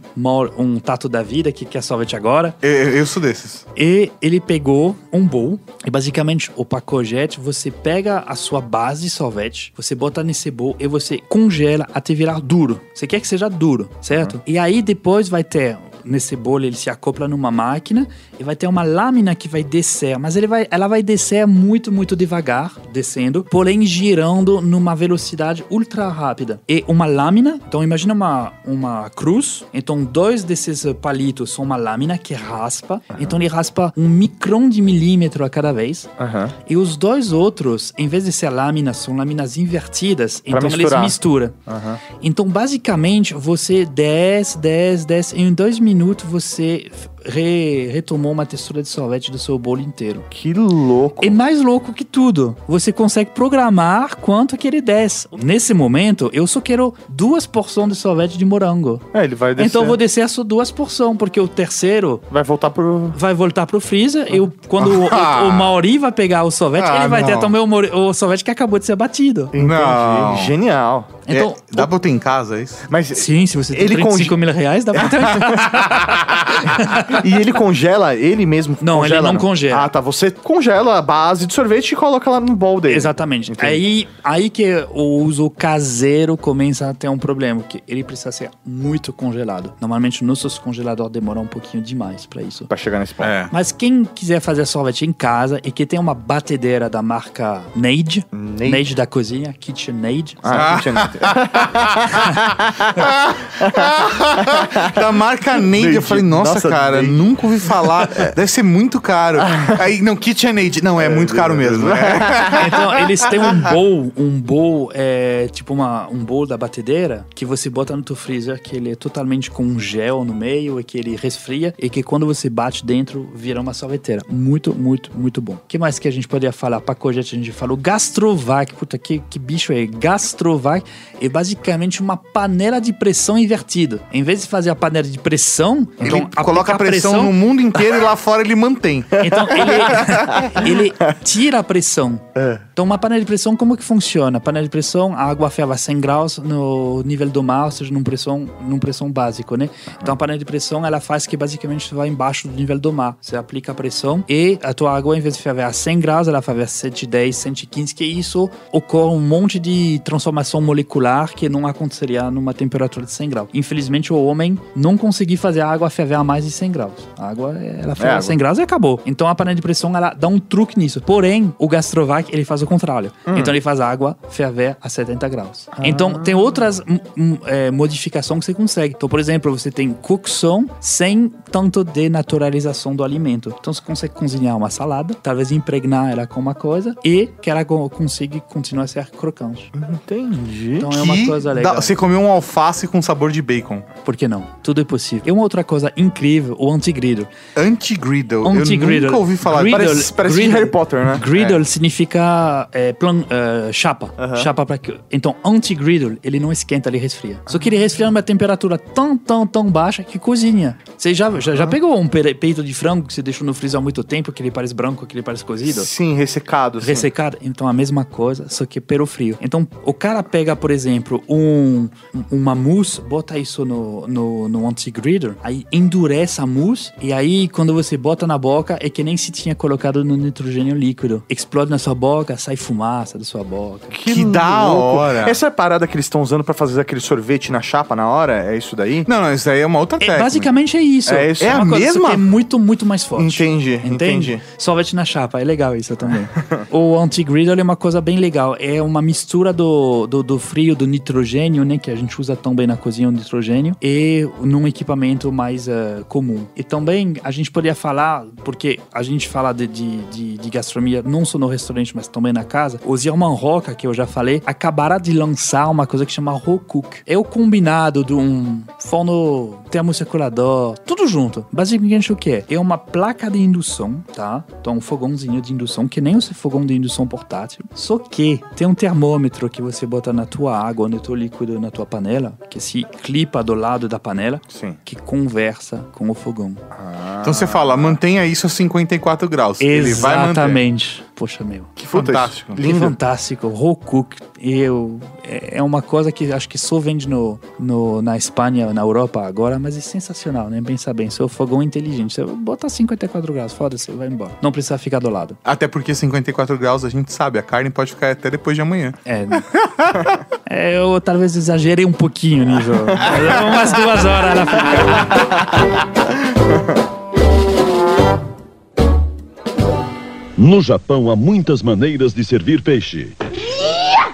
um tato da vida que quer sorvete agora. Eu, eu sou desses. E ele pegou um bowl. E basicamente, o Pacojet, você pega a sua base de sorvete, você bota nesse bowl e você congela até virar duro. Você quer que seja duro, certo? Uhum. E aí depois vai ter... Nesse bolo ele se acopla numa máquina e vai ter uma lâmina que vai descer, mas ele vai, ela vai descer muito, muito devagar, descendo, porém girando numa velocidade ultra rápida. E uma lâmina, então imagina uma, uma cruz, então dois desses palitos são uma lâmina que raspa, uhum. Então ele raspa um micron de milímetro a cada vez, uhum. E os dois outros, em vez de ser lâminas, são lâminas invertidas, pra então misturar. Eles misturam. Uhum. Então basicamente você desce, desce, desce, em dois minutos minuto você re, retomou uma textura de sorvete do seu bolo inteiro. Que louco! É mais louco que tudo. Você consegue programar quanto que ele desce. Nesse momento, eu só quero duas porções de sorvete de morango. É, ele vai descer. Então eu vou descer só duas porções, porque o terceiro... Vai voltar pro... Vai voltar pro freezer. Ah. Eu, quando o, o, o Mauri vai pegar o sorvete, ah, ele vai não. ter também o, o sorvete que acabou de ser batido. Entendi. Não. Genial. Então, é, dá o... pra ter em casa isso? Mas, sim, se você tem trinta e cinco mil reais, dá pra ter em casa. E ele congela, ele mesmo não, congela? Ele não, não congela. Ah, tá. Você congela a base de sorvete e coloca lá no bowl dele. Exatamente. Aí, aí que o uso caseiro começa a ter um problema, que ele precisa ser muito congelado. Normalmente, nossos congeladores demoram um pouquinho demais pra isso. Pra chegar nesse ponto. É. Mas quem quiser fazer sorvete em casa e que tem uma batedeira da marca Nade, Nade, Nade da cozinha, KitchenAid. Ah, KitchenAid. Da marca Nade, eu falei, nossa, nossa cara, Nade. Nunca ouvi falar, é. Deve ser muito caro. Aí, não, KitchenAid, não, é, é muito caro é, mesmo. É. Então, eles têm um bowl, um bowl, é, tipo uma, um bowl da batedeira, que você bota no teu freezer, que ele é totalmente com um gel no meio, e que ele resfria, e que quando você bate dentro, vira uma sorveteira. Muito, muito, muito bom. O que mais que a gente poderia falar? Pacojet, a gente falou Gastrovac, puta, que, que bicho é? Gastrovac. É basicamente uma panela de pressão invertida. Em vez de fazer a panela de pressão... Ele então, coloca a pressão, pressão no mundo inteiro e lá fora ele mantém. Então, ele, ele tira a pressão. É. Então, uma panela de pressão, como que funciona? A panela de pressão, a água ferva a cem graus no nível do mar, ou seja, num pressão, num pressão básico, né? Uhum. Então, a panela de pressão, ela faz que basicamente você vai embaixo do nível do mar. Você aplica a pressão e a tua água, em vez de ferver a cem graus, ela ferve a cento e dez, cento e quinze, que isso ocorre um monte de transformação molecular que não aconteceria numa temperatura de cem graus. Infelizmente, o homem não conseguiu fazer a água ferver a mais de cem graus. A água, ela ferve é a cem graus e acabou. Então, a panela de pressão, ela dá um truque nisso. Porém, o Gastrovac, ele faz o contrário. Hum. Então, ele faz a água ferver a setenta graus. Ah. Então, tem outras é, modificações que você consegue. Então, por exemplo, você tem cocção sem tanto de naturalização do alimento. Então, você consegue cozinhar uma salada, talvez impregnar ela com uma coisa e que ela consiga continuar a ser crocante. Entendi. Então, é uma coisa legal. Dá, você comeu um alface com sabor de bacon. Por que não? Tudo é possível. E uma outra coisa incrível, o anti-griddle. Anti-griddle? Anti-griddle. Eu nunca ouvi falar. Griddle, parece parece griddle, de Harry Potter, né? Griddle é. significa usa é, plan, uh, chapa. Uhum. Chapa pra... Então, anti-griddle, ele não esquenta, ele resfria. Só que ele resfria numa temperatura tão, tão, tão baixa que cozinha. Você já, já, já pegou um peito de frango que você deixou no freezer há muito tempo, que ele parece branco, que ele parece cozido? Sim, ressecado. Sim. Ressecado. Então, a mesma coisa, só que pelo frio. Então, o cara pega, por exemplo, um, uma mousse, bota isso no, no, no anti-griddle, aí endurece a mousse, e aí, quando você bota na boca, é que nem se tinha colocado no nitrogênio líquido. Explode na sua boca, sai fumaça da sua boca. Que, que da hora! Essa é a parada que eles estão usando pra fazer aquele sorvete na chapa na hora? É isso daí? Não, não, isso daí é uma outra é, técnica. Basicamente é isso. É, isso. é, é uma a coisa, mesma? Só que é muito, muito mais forte. Entendi, Entende? entendi. Sorvete na chapa, é legal isso também. O anti-griddle é uma coisa bem legal. É uma mistura do, do, do frio, do nitrogênio, né? Que a gente usa tão bem na cozinha, o nitrogênio. E num equipamento mais uh, comum. E também a gente poderia falar, porque a gente fala de, de, de, de gastronomia não só no restaurante, mas também na casa. Os irmãos Roca, que eu já falei, acabaram de lançar uma coisa que chama Rocook. É o combinado de um forno termocirculador, tudo junto. Basicamente o que é? É uma placa de indução, tá? Então um fogãozinho de indução, que nem esse fogão de indução portátil. Só que tem um termômetro que você bota na tua água, no teu líquido, na tua panela, que se clipa do lado da panela, Sim. que conversa com o fogão. Ah. Então você fala, mantenha isso a cinquenta e quatro graus. Exatamente. Ele vai manter. Poxa, meu. Que fantástico. Que lindo. fantástico. Rocook. Eu... É uma coisa que acho que só vende no, no, na Espanha, na Europa agora, mas é sensacional, né? Pensa bem, seu fogão inteligente. Você bota cinquenta e quatro graus, foda-se, vai embora. Não precisa ficar do lado. Até porque cinquenta e quatro graus, a gente sabe, a carne pode ficar até depois de amanhã. É. é eu talvez exagerei um pouquinho, né, João? Umas duas horas ela fica. No Japão há muitas maneiras de servir peixe,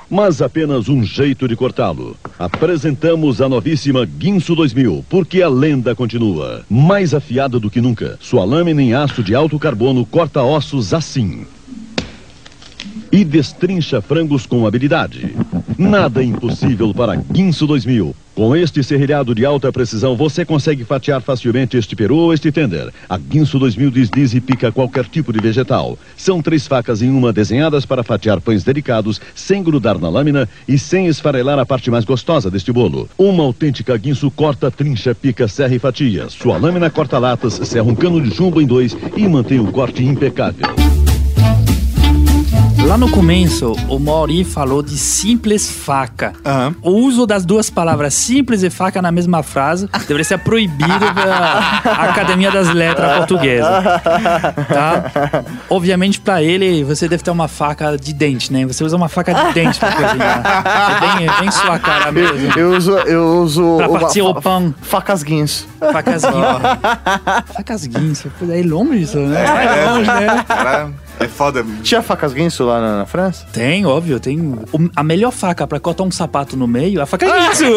mas apenas um jeito de cortá-lo. Apresentamos a novíssima Ginsu dois mil, porque a lenda continua. Mais afiada do que nunca, sua lâmina em aço de alto carbono corta ossos assim. E destrincha frangos com habilidade. Nada é impossível para a Ginsu dois mil. Com este serrilhado de alta precisão, você consegue fatiar facilmente este peru ou este tender. A Ginsu dois mil desliza e pica qualquer tipo de vegetal. São três facas em uma desenhadas para fatiar pães delicados, sem grudar na lâmina e sem esfarelar a parte mais gostosa deste bolo. Uma autêntica Ginsu corta, trincha, pica, serra e fatia. Sua lâmina corta latas, serra um cano de chumbo em dois e mantém o corte impecável. Lá no começo, o Mauri falou de simples faca. Uhum. O uso das duas palavras simples e faca na mesma frase deveria ser proibido pela Academia das Letras Portuguesas. Tá? Obviamente, pra ele, você deve ter uma faca de dente, né? Você usa uma faca de dente pra cozinhar. É bem, é bem sua cara mesmo. Eu, eu uso... Eu uso pra partir o pão. Facas guinso. Facas guinso. Facas guinso. É longe isso, né? É longe, né? É foda. Tinha facas Ginsu lá na, na França? Tem, óbvio. Tem o, a melhor faca pra cortar um sapato no meio é a faca Ginsu.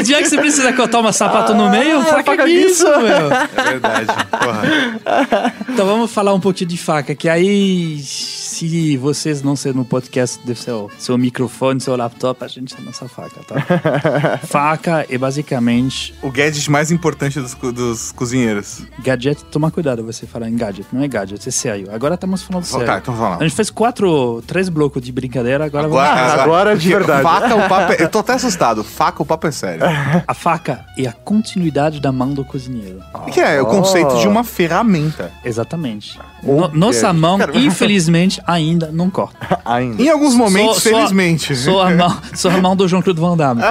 O dia que você precisa cortar um sapato ah, no meio, faca, faca Ginsu, meu. É verdade, porra. Então vamos falar um pouquinho de faca, que aí... Se vocês não serem no podcast, deve ser o seu microfone, seu laptop, a gente chama essa faca, tá? Faca é basicamente... O gadget mais importante dos, dos cozinheiros. Gadget, toma cuidado você falar em gadget. Não é gadget, é sério. Agora estamos falando sério. Tá, então vamos lá. A gente fez quatro, três blocos de brincadeira, agora, agora vamos... Agora, agora de verdade. Faca, o papo é... Eu tô até assustado. Faca, o papo é sério. A faca é a continuidade da mão do cozinheiro. Oh. Que é, é o conceito oh. de uma ferramenta. Exatamente. Oh, no, nossa mão, Cara, infelizmente... ainda não corta. Ainda. Em alguns momentos, so, felizmente. Sou a, mão, sou a mão do Jean-Claude Van Damme.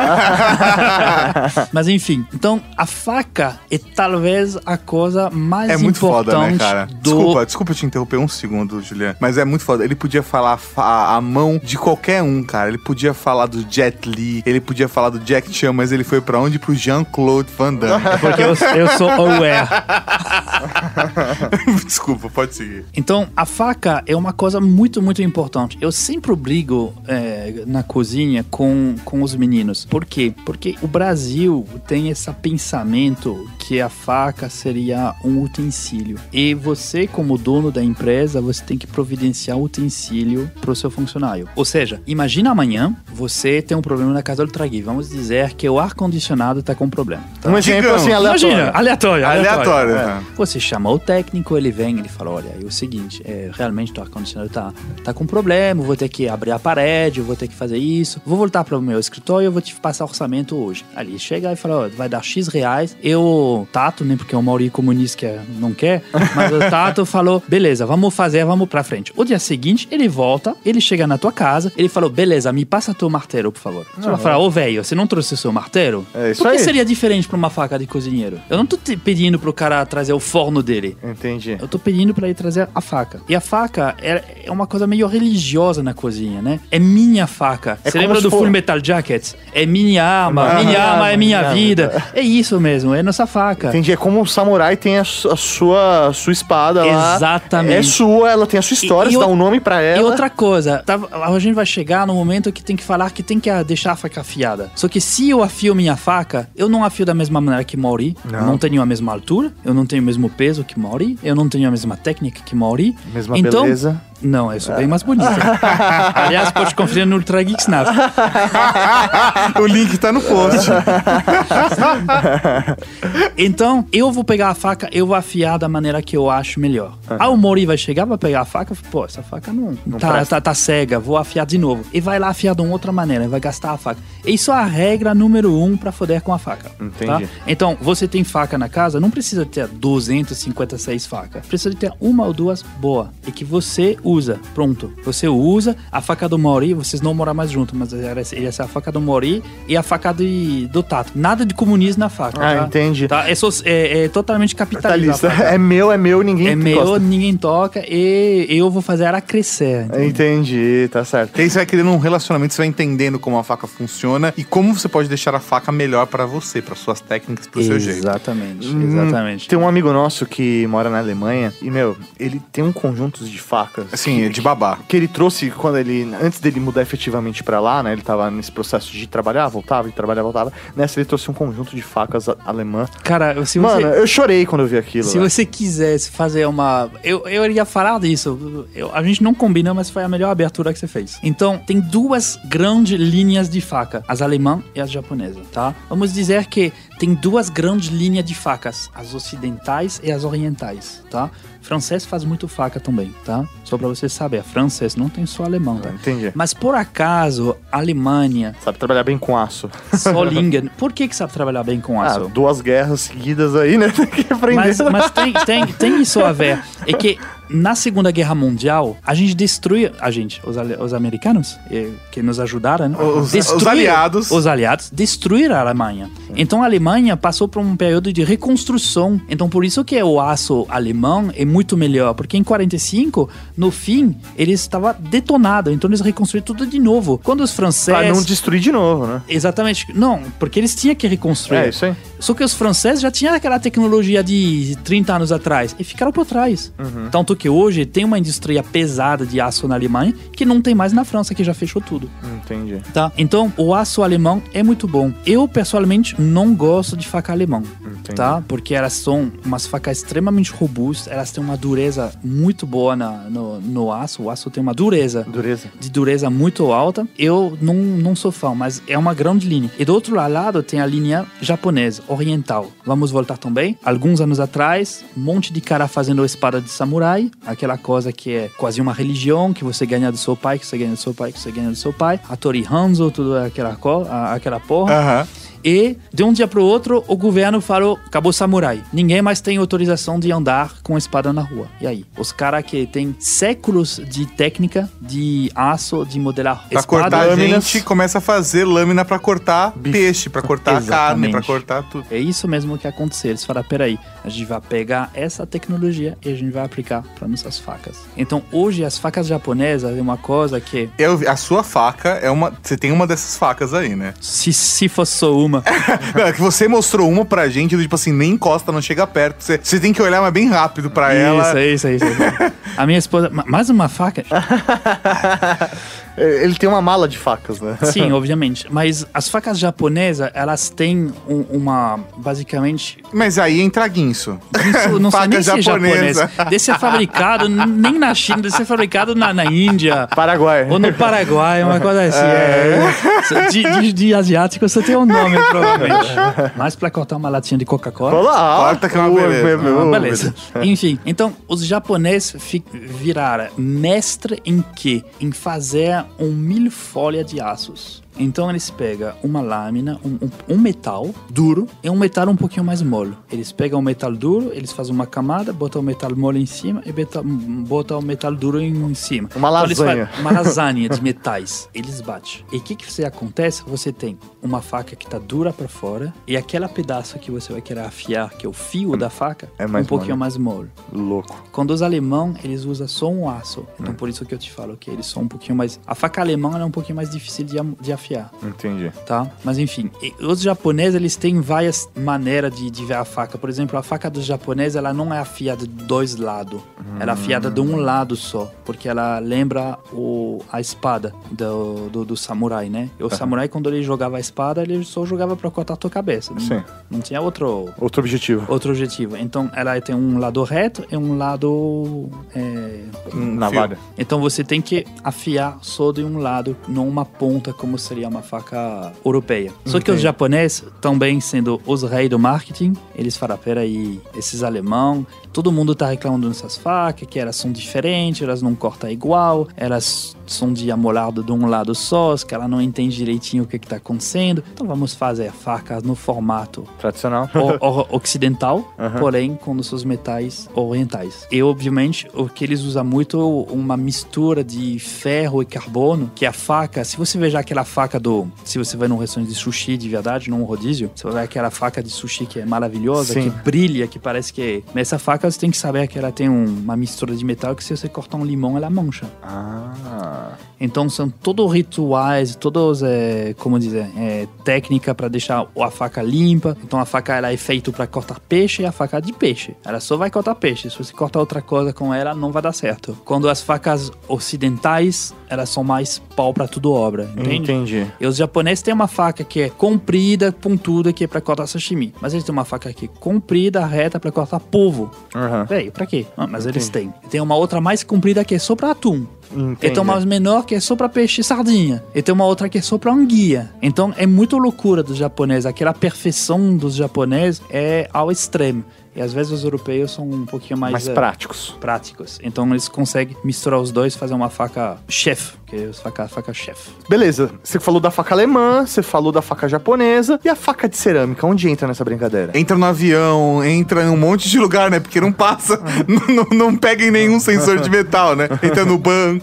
Mas enfim, então a faca é talvez a coisa mais importante. É muito importante foda, né, cara? Do... Desculpa, desculpa te interromper um segundo, Julian. Mas é muito foda. Ele podia falar a, a mão de qualquer um, cara. Ele podia falar do Jet Li, ele podia falar do Jack Chan, mas ele foi pra onde? Pro Jean-Claude Van Damme. É porque eu, eu sou aware. Desculpa, pode seguir. Então, a faca é uma coisa muito, muito importante. Eu sempre brigo é, na cozinha com, com os meninos. Por quê? Porque o Brasil tem esse pensamento que a faca seria um utensílio. E você, como dono da empresa, você tem que providenciar o utensílio para o seu funcionário. Ou seja, imagina amanhã você tem um problema na casa do Ultrageek. Vamos dizer que o ar-condicionado está com um problema. Tá? Um exemplo assim, aleatório. Imagina, aleatório. Aleatório. aleatório. É. Você chamou o técnico, ele vem, ele fala, olha, é o seguinte, é, realmente o ar-condicionado tá, tá com problema, vou ter que abrir a parede, vou ter que fazer isso, vou voltar para o meu escritório, eu vou te passar orçamento hoje. Ali chega e fala, ó, vai dar X reais, eu, Tato, né, porque o Mauri comunista não quer, mas o Tato falou, beleza, vamos fazer, vamos pra frente. O dia seguinte, ele volta, ele chega na tua casa, ele falou, beleza, me passa teu martelo, por favor. Você vai falar, ô, velho, você não trouxe o seu martelo? É isso aí. Por que seria diferente pra uma faca de cozinheiro? Eu não tô te pedindo pro cara trazer o forno dele. Entendi. Eu tô pedindo pra ele trazer a faca. E a faca é, é uma coisa meio religiosa na cozinha, né? É minha faca. É, você lembra do for... Full Metal Jacket? É minha arma, ah, minha arma é minha, minha vida. Arma. É isso mesmo, é nossa faca. Entendi, é como um samurai tem a, su- a, sua, a sua espada lá. Exatamente. É sua, ela tem a sua história, e, e você o... dá um nome pra ela. E outra coisa, tá, a gente vai chegar no momento que tem que falar que tem que deixar a faca afiada. Só que se eu afio minha faca, eu não afio da mesma maneira que Mauri, não, não tenho a mesma altura, eu não tenho o mesmo peso que Mauri, eu não tenho a mesma técnica que Mauri. Mesma então, beleza. Não, eu sou bem mais bonito. Aliás, pode conferir no Ultrageek Snap. O link tá no post. Então, eu vou pegar a faca, eu vou afiar da maneira que eu acho melhor. Uhum. Ah, o Mori vai chegar, vai pegar a faca, pô, essa faca não, não tá, tá, tá cega, vou afiar de novo. E vai lá afiar de uma outra maneira, vai gastar a faca. Isso é a regra número um pra foder com a faca. Entendi. Tá? Então, você tem faca na casa, não precisa ter duzentos e cinquenta e seis facas. Precisa ter uma ou duas boa. E que você... usa, pronto. Você usa a faca do Mauri, vocês não moram mais juntos, mas essa é a faca do Mauri e a faca de, do Tato. Nada de comunismo na faca. Ah, tá? Entendi. Tá? É, só, é, é totalmente capitalista. É meu, é meu, ninguém toca. É meu, gosta. Ninguém toca e eu vou fazer ela crescer. Entendeu? Entendi, tá certo. E aí você vai criando um relacionamento, você vai entendendo como a faca funciona e como você pode deixar a faca melhor pra você, pra suas técnicas, pro exatamente, seu jeito. Exatamente, exatamente. Hum, tem um amigo nosso que mora na Alemanha e, meu, ele tem um conjunto de facas. Assim, que, de babá. Que, que ele trouxe quando ele... Antes dele mudar efetivamente pra lá, né? Ele tava nesse processo de trabalhar, voltava, de trabalhar, voltava. Nessa, ele trouxe um conjunto de facas alemã. Cara, se Mano, você... Mano, eu chorei quando eu vi aquilo. Se lá. Você quisesse fazer uma... Eu, eu ia falar disso. Eu, a gente não combinou, mas foi a melhor abertura que você fez. Então, tem duas grandes linhas de faca. As alemãs e as japonesas, tá? Vamos dizer que tem duas grandes linhas de facas. As ocidentais e as orientais, tá? Francês faz muito faca também, tá? Só pra você saber, francês não tem só alemão, tá? Entendi. Mas por acaso, a Alemanha... Sabe trabalhar bem com aço. Solingen. Por que que sabe trabalhar bem com aço? Ah, duas guerras seguidas aí, né? Tem que aprender. Mas, mas tem, tem, tem isso a ver. É que... Na Segunda Guerra Mundial, a gente destruiu... A gente, os, os americanos, que nos ajudaram, né? Os, os aliados. Os aliados destruíram a Alemanha. Sim. Então, a Alemanha passou por um período de reconstrução. Então, por isso que o aço alemão é muito melhor. Porque em quarenta e cinco, no fim, ele estava detonado. Então, eles reconstruíram tudo de novo. Quando os franceses... Pra não destruir de novo, né? Exatamente. Não, porque eles tinham que reconstruir. É, isso aí. Só que os franceses já tinham aquela tecnologia de trinta anos atrás. E ficaram por trás. Uhum. Tanto que hoje tem uma indústria pesada de aço na Alemanha que não tem mais na França, que já fechou tudo. Entendi. Tá? Então, o aço alemão é muito bom. Eu, pessoalmente, não gosto de faca alemã. Entendi. Tá? Porque elas são umas facas extremamente robustas, elas têm uma dureza muito boa na, no, no aço. O aço tem uma dureza. Dureza. De dureza muito alta. Eu não, não sou fã, mas é uma grande linha. E do outro lado tem a linha japonesa, oriental. Vamos voltar também. Alguns anos atrás, um monte de cara fazendo espada de samurai. Aquela coisa que é quase uma religião, que você ganha do seu pai, que você ganha do seu pai, que você ganha do seu pai. A Tori Hanzo, tudo aquela, co- aquela porra. Uhum. E, de um dia pro outro, o governo falou, acabou samurai. Ninguém mais tem autorização de andar com espada na rua. E aí? Os caras que tem séculos de técnica, de aço, de modelar pra espada. Pra cortar lâminas. A gente começa a fazer lâmina pra cortar bife. Peixe, pra cortar exatamente. Carne, pra cortar tudo. É isso mesmo que aconteceu. Eles falaram, peraí, a gente vai pegar essa tecnologia e a gente vai aplicar pra nossas facas. Então, hoje, as facas japonesas é uma coisa que... Eu, a sua faca é uma... Você tem uma dessas facas aí, né? Se, se fosse só uma. Não, é que você mostrou uma pra gente, tipo assim, nem encosta, não chega perto. Você, você tem que olhar, mas bem rápido pra isso, ela. Isso, isso, isso. A minha esposa... Mais uma faca... Ele tem uma mala de facas, né? Sim, obviamente. Mas as facas japonesas, elas têm um, uma, basicamente... Mas aí entra Ginsu. Ginsu não sei nem se é japonês. Deve ser fabricado nem na China, deve ser fabricado na, na Índia. Paraguai. Ou no Paraguai, uma coisa assim. É. É. De, de, de asiático, só tem um nome, provavelmente. Mas pra cortar uma latinha de Coca-Cola... Olá, corta que é uma beleza. Ah, uma beleza. Enfim, então, os japoneses viraram mestre em quê? Em fazer... um milho-folha de aços. Então eles pegam uma lâmina, um, um, um metal duro e um metal um pouquinho mais mole. Eles pegam o metal duro, eles fazem uma camada, botam o metal mole em cima e beta, botam o metal duro em, em cima. Uma lasanha. Então, eles, uma lasanha de metais. Eles batem. E o que que acontece? Você tem uma faca que tá dura para fora e aquela pedaço que você vai querer afiar, que é o fio da faca, é mais um pouquinho mole. mais mole. Louco. Quando os alemães, eles usam só um aço. Então hum. por isso que eu te falo que eles são um pouquinho mais... A faca alemã é um pouquinho mais difícil de, de afiar. Entendi. Tá? Mas enfim, os japoneses, eles têm várias maneiras de, de ver a faca. Por exemplo, a faca dos japoneses, ela não é afiada de dois lados. Hum. Ela é afiada de um lado só, porque ela lembra o, a espada do, do, do samurai, né? E o ah. samurai, quando ele jogava a espada, ele só jogava pra cortar a tua cabeça. Sim. Não, não tinha outro... Outro objetivo. Outro objetivo. Então, ela tem um lado reto e um lado... É, navalha. Então, você tem que afiar só de um lado, não uma ponta, como seria uma faca europeia. Só okay. que os japoneses, também sendo os reis do marketing, eles falaram, peraí, esses alemão, todo mundo tá reclamando dessas facas, que elas são diferentes, elas não cortam igual, elas são de amolado de um lado só, que ela não entende direitinho o que que tá acontecendo. Então vamos fazer facas no formato tradicional, o, o, ocidental, uhum. porém com seus metais orientais. E obviamente o que eles usam muito é uma mistura de ferro e carbono, que a faca, se você veja aquela faca do... Se você vai num restaurante de sushi de verdade, num rodízio, você vai ver aquela faca de sushi que é maravilhosa, Sim. que brilha, que parece que... Mas essa faca você tem que saber que ela tem um, uma mistura de metal que se você cortar um limão, ela mancha. Ah... Então são todos rituais, todos, é, como dizer, é, técnica para deixar a faca limpa. Então a faca, ela é feita para cortar peixe, e a faca é de peixe. Ela só vai cortar peixe. Se você cortar outra coisa com ela, não vai dar certo. Quando as facas ocidentais, elas são mais pau para tudo obra, entende? Entendi. E os japoneses têm uma faca que é comprida, pontuda, que é para cortar sashimi. Mas eles têm uma faca que é comprida, reta, para cortar polvo. Uhum. Véio, pra quê? Não, mas Entendi. eles têm. Tem uma outra mais comprida que é só para atum. Entendi. E tem uma menor que é só pra peixe e sardinha. E tem uma outra que é só pra anguia. Então é muito loucura dos japoneses. Aquela perfeição dos japoneses é ao extremo. E às vezes os europeus são um pouquinho mais... Mais é, práticos. Práticos. Então eles conseguem misturar os dois, fazer uma faca chefe, que é a faca, faca chefe. Beleza. Você falou da faca alemã, você falou da faca japonesa. E a faca de cerâmica, onde entra nessa brincadeira? Entra no avião, entra em um monte de lugar, né? Porque não passa, não, não pega em nenhum sensor de metal, né? Entra no banco.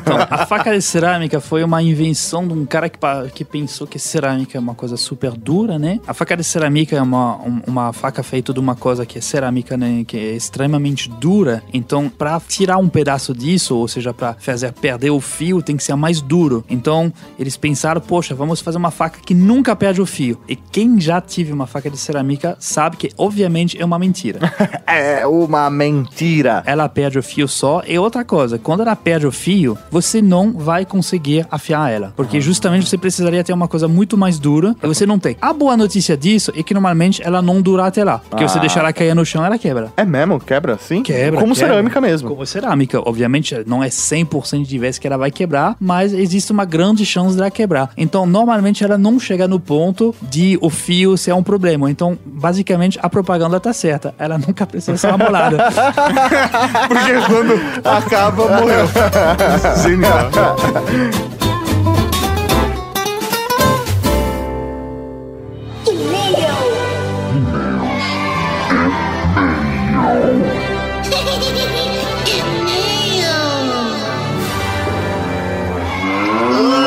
Então, a faca de cerâmica foi uma invenção de um cara que, que pensou que cerâmica é uma coisa super dura, né? A faca de cerâmica é uma, uma faca feita de uma coisa que é cerâmica, né, que é extremamente dura. Então, para tirar um pedaço disso, ou seja, para fazer perder o fio, tem que ser mais duro. Então, eles pensaram, poxa, vamos fazer uma faca que nunca perde o fio. E quem já tive uma faca de cerâmica sabe que, obviamente, é uma mentira. É uma mentira. Ela perde o fio só. E outra coisa, quando ela perde o fio, você não vai conseguir afiar ela. Porque, justamente, você precisaria ter uma coisa muito mais dura e você não tem. A boa notícia disso é que, normalmente, ela não dura até lá. Porque ah. você deixar ela caia no chão, ela quebra. É mesmo? Quebra, sim? Quebra. Como quebra. cerâmica mesmo. Como cerâmica. Obviamente, não é cem por cento de vez que ela vai quebrar, mas existe uma grande chance dela quebrar. Então, normalmente, ela não chega no ponto de o fio ser um problema. Então, basicamente, a propaganda tá certa. Ela nunca precisa ser amolada. Porque quando acaba, morreu. Genial. É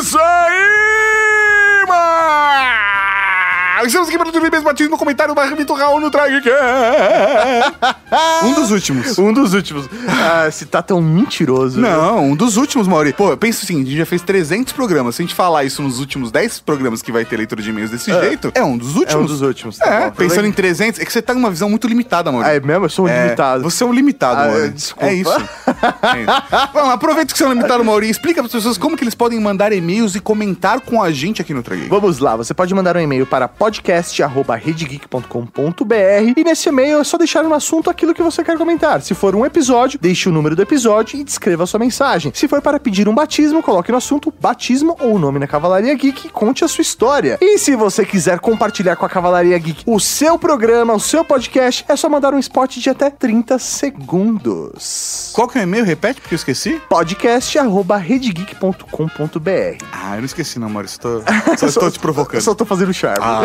isso aí! comentário do Raul no Tragic. Um dos últimos. Um dos últimos. Ah, se tá tão mentiroso. Não, viu? Um dos últimos, Mauri. Pô, eu penso assim, a gente já fez trezentos programas. Se a gente falar isso nos últimos dez programas que vai ter leitura de e-mails desse é. jeito, é um dos últimos. É um dos últimos. Tá é, bom, pensando em trezentos, é que você tá com uma visão muito limitada, Mauri. É mesmo? Eu sou um é, limitado. Você é um limitado, ah, Mauri. Desculpa. É isso. É isso. Bom, aproveita que você é um limitado, Mauri, e explica pras pessoas como que eles podem mandar e-mails e comentar com a gente aqui no Ultrageek. Vamos lá, você pode mandar um e-mail para podcast arroba redegeek ponto com ponto br e nesse e-mail é só deixar no assunto aquilo que você quer comentar. Se for um episódio, deixe o número do episódio e descreva a sua mensagem. Se for para pedir um batismo, coloque no assunto batismo ou o nome na Cavalaria Geek e conte a sua história. E se você quiser compartilhar com a Cavalaria Geek o seu programa, o seu podcast, é só mandar um spot de até trinta segundos. Qual que é o e-mail? Repete, porque eu esqueci. podcast arroba redegeek ponto com ponto br. Ah, eu não esqueci não, Maurício. Tô, só estou te provocando. Só estou fazendo charme. Ah,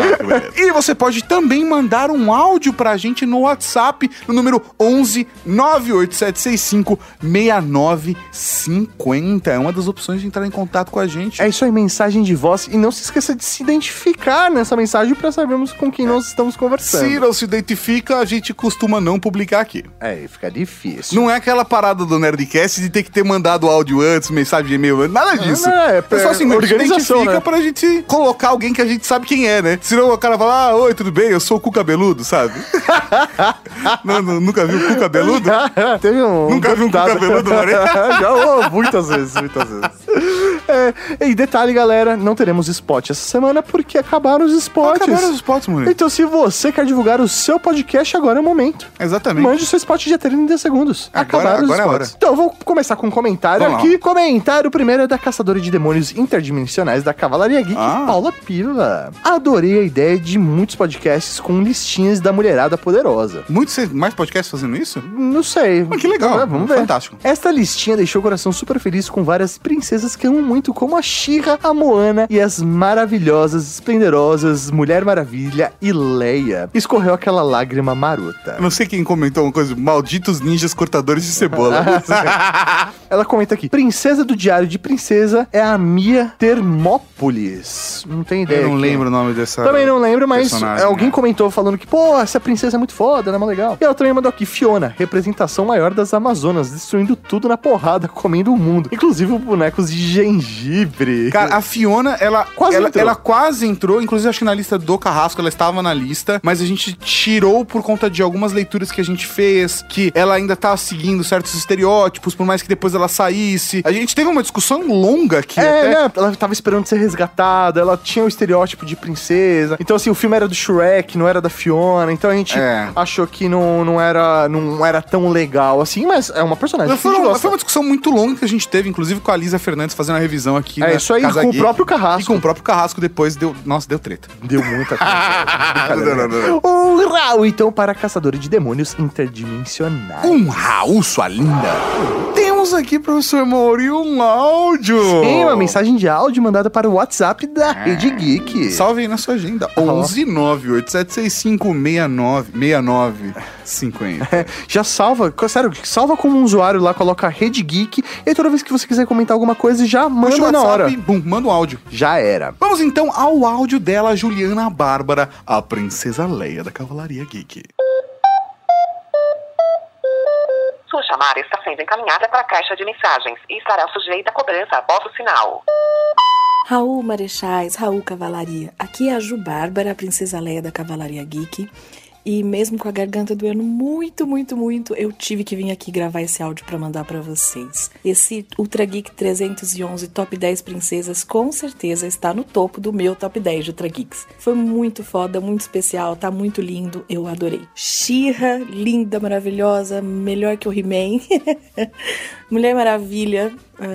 e você pode também mandar um áudio pra gente no WhatsApp, no número onze nove oito sete seis cinco seis nove cinco zero. É uma das opções de entrar em contato com a gente. É isso aí, mensagem de voz. E não se esqueça de se identificar nessa mensagem pra sabermos com quem é. nós estamos conversando. Se não se identifica, a gente costuma não publicar aqui. É, fica difícil. Não é aquela parada do Nerdcast de ter que ter mandado áudio antes, mensagem de e-mail antes, nada disso. Não, é, é, é só assim, a gente identifica, né? Pra gente colocar alguém que a gente sabe quem é, né? Senão o cara fala, ah, oi, tudo bem? Eu sou o Cu Cabeludo, sabe? não, não, nunca viu o Cu Cabeludo? Teve um... Nunca um viu um Cu Cabeludo, Já, oh, muitas vezes, muitas vezes. É, e detalhe, galera, não teremos spot essa semana porque acabaram os spots. Acabaram os spots, moleque. Então, se você quer divulgar o seu podcast, agora é o momento. Exatamente. Mande o seu spot de até trinta segundos. Agora, acabaram agora os spots. É hora. Então, eu vou começar com um comentário Vamos aqui. Lá. Comentário primeiro é da caçadora de demônios interdimensionais da Cavalaria Geek, ah. Paula Piva. Adorei a ideia de muitos podcasts com listinhas da mulherada poderosa. Muitos mais podcasts fazendo isso? Não sei. Mas que legal. Ah, vamos ver. Fantástico. Esta listinha deixou o coração super feliz com várias princesas que amam muito, como a She-Ra, a Moana e as maravilhosas, esplendorosas Mulher Maravilha e Leia. Escorreu aquela lágrima marota. Não sei quem comentou uma coisa, malditos ninjas cortadores de cebola. Ela comenta aqui, princesa do Diário de Princesa é a Mia Thermópolis. Não tem ideia. Eu não aqui. lembro o nome dessa Também não lembro, mas alguém né? comentou falando que, pô, essa princesa é muito foda, ela é mó legal. E ela também mandou aqui, Fiona, representação maior das Amazonas, destruindo tudo na porrada, comendo o mundo. Inclusive bonecos de gengibre. Cara, a Fiona, ela quase, ela, entrou. Ela quase entrou, inclusive acho que na lista do Carrasco ela estava na lista, mas a gente tirou por conta de algumas leituras que a gente fez, que ela ainda tá seguindo certos estereótipos, por mais que depois ela saísse. A gente teve uma discussão longa aqui. É, até. Né? Ela tava esperando ser resgatada, ela tinha o estereótipo de princesa. Então, assim, o filme era do Shrek, não era da Fiona, então a gente é. achou que não, não, era, não era tão legal, assim, mas é uma personagem. Foi, uma, foi uma discussão muito longa que a gente teve, inclusive com a Lisa Fernandes fazendo a revisão aqui. É, isso aí, Casa com Geek, o próprio Carrasco. E com o próprio Carrasco depois deu... Nossa, deu treta. Deu muita treta. não, não, não, não. Um rau, então, para Caçadora de Demônios Interdimensionais. Um rau, sua linda. Temos aqui, professor Mauri, um áudio. Sim, uma mensagem de áudio mandada para o WhatsApp da Rede Geek. Salve aí na sua agenda. Ah, onze nove oito sete seis cinco seis nove cinco zero. É, já salva, sério, salva como um usuário lá, coloca Rede Geek e toda vez que você quiser comentar alguma coisa, já manda na WhatsApp, hora. Bum, manda um áudio. Já era. Vamos então ao áudio dela, Juliana Bárbara, a princesa Leia da Cavalaria Geek. Sua chamada está sendo encaminhada para a caixa de mensagens e estará sujeita a cobrança após o sinal. Raul Marechais, Raul Cavalaria. Aqui é a Ju Bárbara, a princesa Leia da Cavalaria Geek. E mesmo com a garganta doendo muito, muito, muito, eu tive que vir aqui gravar esse áudio para mandar para vocês. Esse Ultra Geek trezentos e onze Top dez Princesas com certeza está no topo do meu Top dez de Ultra Geeks. Foi muito foda, muito especial, tá muito lindo, eu adorei. She-Ra, linda, maravilhosa, melhor que o He-Man. Mulher Maravilha,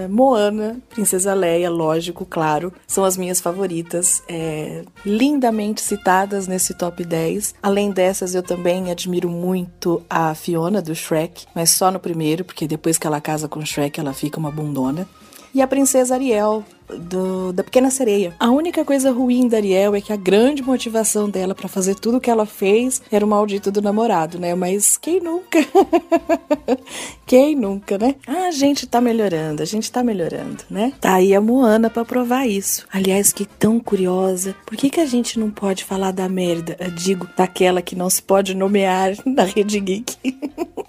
Moana, Princesa Leia, lógico, claro, são as minhas favoritas, é, lindamente citadas nesse top dez. Além dessas, eu também admiro muito a Fiona do Shrek, mas só no primeiro, porque depois que ela casa com o Shrek, ela fica uma bundona. E a Princesa Ariel, do, da Pequena Sereia. A única coisa ruim da Ariel é que a grande motivação dela pra fazer tudo o que ela fez era o maldito do namorado, né? Mas quem nunca? Quem nunca, né? Ah, a gente tá melhorando, a gente tá melhorando, né? Tá aí a Moana pra provar isso. Aliás, que tão curiosa. Por que que a gente não pode falar da merda? Eu digo, daquela que não se pode nomear na Rede Geek.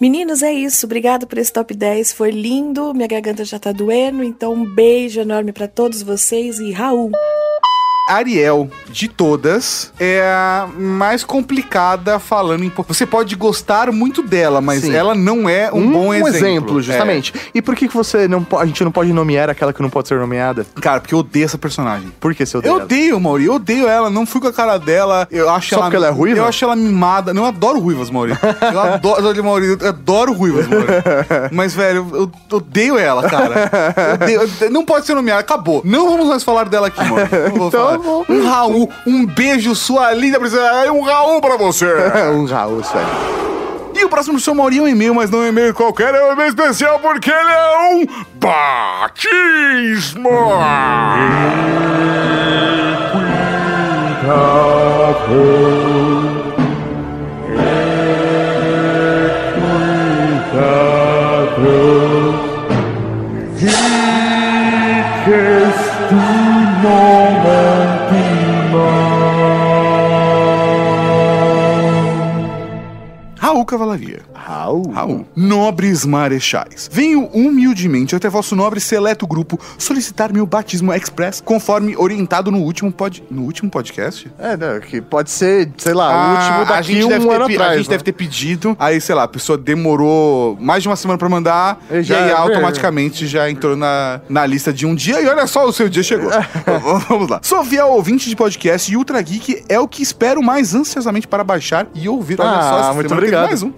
Meninos, é isso. Obrigado por esse top dez. Foi lindo. Minha garganta já tá doendo. Então, um beijo enorme pra todos vocês e Raul. Ariel, de todas, é a mais complicada falando em... Você pode gostar muito dela, mas Sim. ela não é um, um bom exemplo. Um exemplo, justamente. É. E por que você não, a gente não pode nomear aquela que não pode ser nomeada? Cara, porque eu odeio essa personagem. Por que você odeia Eu ela? odeio, Mauri. Eu odeio ela. Não fui com a cara dela. Eu acho Só ela, porque ela é ruiva? Eu acho ela mimada. Não, eu adoro ruivas, Mauri. Eu adoro, Mauri. Eu adoro ruivas, Mauri. Mas, velho, eu, eu odeio ela, cara. Eu odeio, eu, não pode ser nomeada. Acabou. Não vamos mais falar dela aqui, Mauri. Não vou então... falar. Um Raul, um beijo, sua linda princesa. Um Raul pra você. Um Raul, isso aí. E o próximo do seu Mauri é um e-mail, mas não é um e-mail qualquer, é um e-mail especial porque ele é um batismo. Raul Cavalaria. Raul. Raul. Nobres marechais. Venho humildemente até vosso nobre seleto grupo solicitar meu batismo express, conforme orientado no último pod... No último podcast? É, não, que pode ser, sei lá, ah, o último daqui um ano atrás. Pe... A gente né? deve ter pedido, aí, sei lá, a pessoa demorou mais de uma semana pra mandar, e, já, e aí automaticamente já entrou na, na lista de um dia, e olha só, o seu dia chegou. Vamos lá. Sou fiel ouvinte de podcast e Ultra Geek é o que espero mais ansiosamente para baixar e ouvir. Olha ah, só, muito obrigado. Mais um.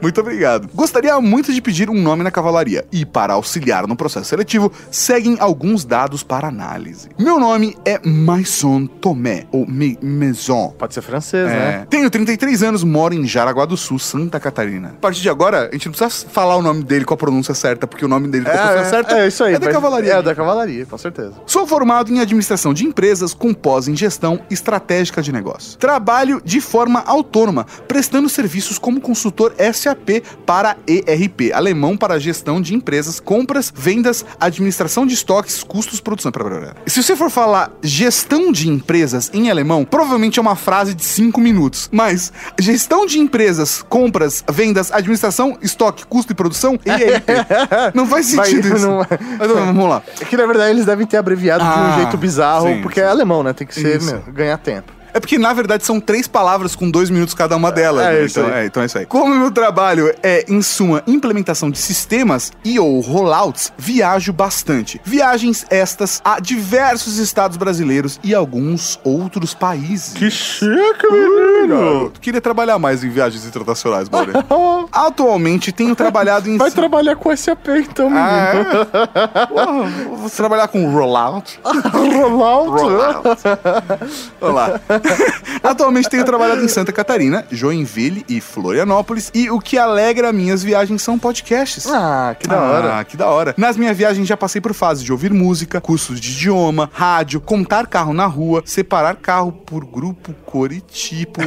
Muito obrigado. Gostaria muito de pedir um nome na cavalaria. E para auxiliar no processo seletivo, seguem alguns dados para análise. Meu nome é Maison Tomé, ou Me- Maison. Pode ser francês, é. né? Tenho trinta e três anos, moro em Jaraguá do Sul, Santa Catarina. A partir de agora, a gente não precisa falar o nome dele com a pronúncia certa, porque o nome dele com a pronúncia é, certa é, isso aí, é da cavalaria. É da cavalaria, com certeza. Sou formado em administração de empresas, com pós em gestão estratégica de negócio. Trabalho de forma autônoma, prestando serviços como consultor S A P para E R P, alemão para gestão de empresas, compras, vendas, administração de estoques, custos, produção. Se você for falar gestão de empresas em alemão, provavelmente é uma frase de cinco minutos, mas gestão de empresas, compras, vendas, administração, estoque, custo e produção, E R P. Não faz sentido Vai, isso. Não... Mas, vamos lá. É que, na verdade, eles devem ter abreviado ah, de um jeito bizarro, sim, porque sim. é alemão, né? Tem que ser, meu, ganhar tempo. É porque, na verdade, são três palavras com dois minutos cada uma delas. É, né? então, é, então é isso aí. Como meu trabalho é, em suma, implementação de sistemas e ou rollouts, viajo bastante. Viagens estas a diversos estados brasileiros e alguns outros países. Que chique, menino! Uh, queria trabalhar mais em viagens internacionais, Mauri. Atualmente, tenho trabalhado em... Vai si... trabalhar com S A P, então, menino. Ah, é? Vou trabalhar com rollout. rollout? Rollout. Vamos lá. Atualmente tenho trabalhado em Santa Catarina, Joinville e Florianópolis, e o que alegra minhas viagens são podcasts. Ah, que da hora. Ah, que da hora. Nas minhas viagens já passei por fases de ouvir música, cursos de idioma, rádio, contar carro na rua, separar carro por grupo, cor e tipo,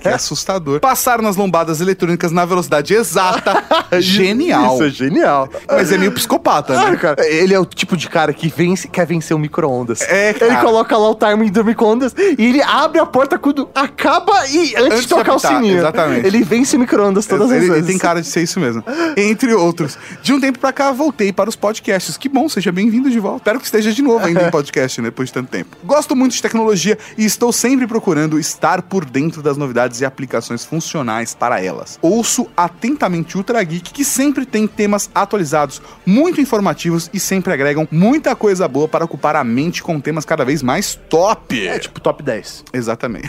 que é assustador. Passar nas lombadas eletrônicas na velocidade exata. Genial. Isso é genial. Mas é meio psicopata, né? Ah, cara, ele é o tipo de cara que vence, quer vencer o micro-ondas. É, cara. Ele coloca lá o timing do micro-ondas e ele abre a porta quando acaba e antes, antes de tocar apitar, o sininho. Exatamente. Ele vence micro-ondas todas ele, as vezes. Ele tem cara de ser isso mesmo. Entre outros. De um tempo pra cá, voltei para os podcasts. Que bom, seja bem-vindo de volta. Espero que esteja de novo ainda em podcast, né, depois de tanto tempo. Gosto muito de tecnologia e estou sempre procurando estar por dentro das novidades e aplicações funcionais para elas. Ouço atentamente Ultra Geek, que sempre tem temas atualizados, muito informativos e sempre agregam muita coisa boa para ocupar a mente com temas cada vez mais top. É tipo top dez. Exatamente.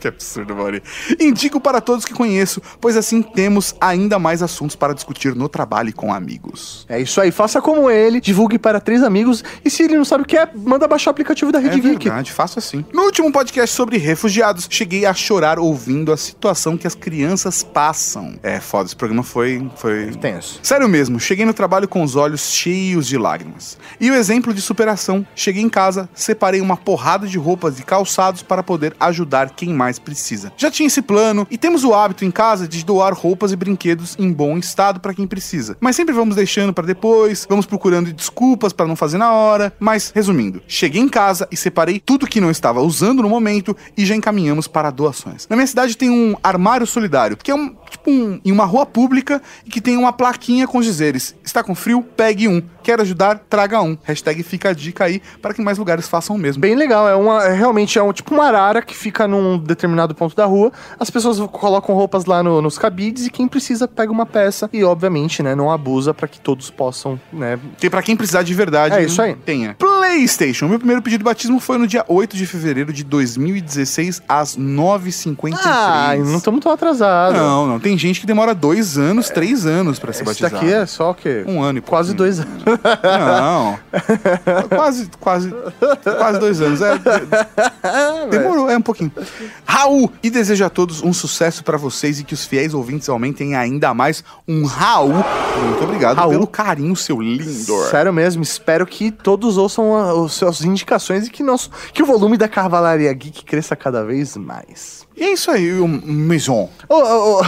Que absurdo, Mauri. Indico para todos que conheço, pois assim temos ainda mais assuntos para discutir no trabalho e com amigos. É isso aí. Faça como ele, divulgue para três amigos e se ele não sabe o que é, manda baixar o aplicativo da Rede Geek. É verdade, faça assim. No último podcast sobre refugiados, cheguei a chorar ouvindo a situação que as crianças passam. É, foda, esse programa foi... foi... tenso. Sério mesmo, cheguei no trabalho com os olhos cheios de lágrimas. E o exemplo de superação. Cheguei em casa, separei uma porrada de roupas e calçados para poder poder ajudar quem mais precisa. Já tinha esse plano e temos o hábito em casa de doar roupas e brinquedos em bom estado para quem precisa. Mas sempre vamos deixando para depois, vamos procurando desculpas para não fazer na hora. Mas, resumindo, cheguei em casa e separei tudo que não estava usando no momento e já encaminhamos para doações. Na minha cidade tem um armário solidário, que é um, tipo um, em uma rua pública e que tem uma plaquinha com os dizeres: está com frio? Pegue um. Quer ajudar? Traga um. Hashtag fica a dica aí para que mais lugares façam o mesmo. Bem legal, é uma, é realmente é um tipo uma arara que fica num determinado ponto da rua, as pessoas colocam roupas lá no, nos cabides e quem precisa pega uma peça e, obviamente, né, não abusa pra que todos possam, né... Porque pra quem precisar de verdade... É isso aí. Tenha. PlayStation. Meu primeiro pedido de batismo foi no dia oito de fevereiro de dois mil e dezesseis, às nove e cinquenta e três. Ah, não estamos tão atrasados. Não, não. Tem gente que demora dois anos, é, três anos pra se batizar. Isso daqui é só o quê? Um ano e pouco. Quase dois anos. Não. quase, quase, quase dois anos. É, demorou. É um pouquinho. Raul, e desejo a todos um sucesso pra vocês e que os fiéis ouvintes aumentem ainda mais. Um Raul. Muito obrigado, Raul, pelo carinho, seu lindo. Sério mesmo, espero que todos ouçam as suas indicações e que, nosso, que o volume da Cavalaria Geek cresça cada vez mais. E é isso aí, o Maison. O, o, o,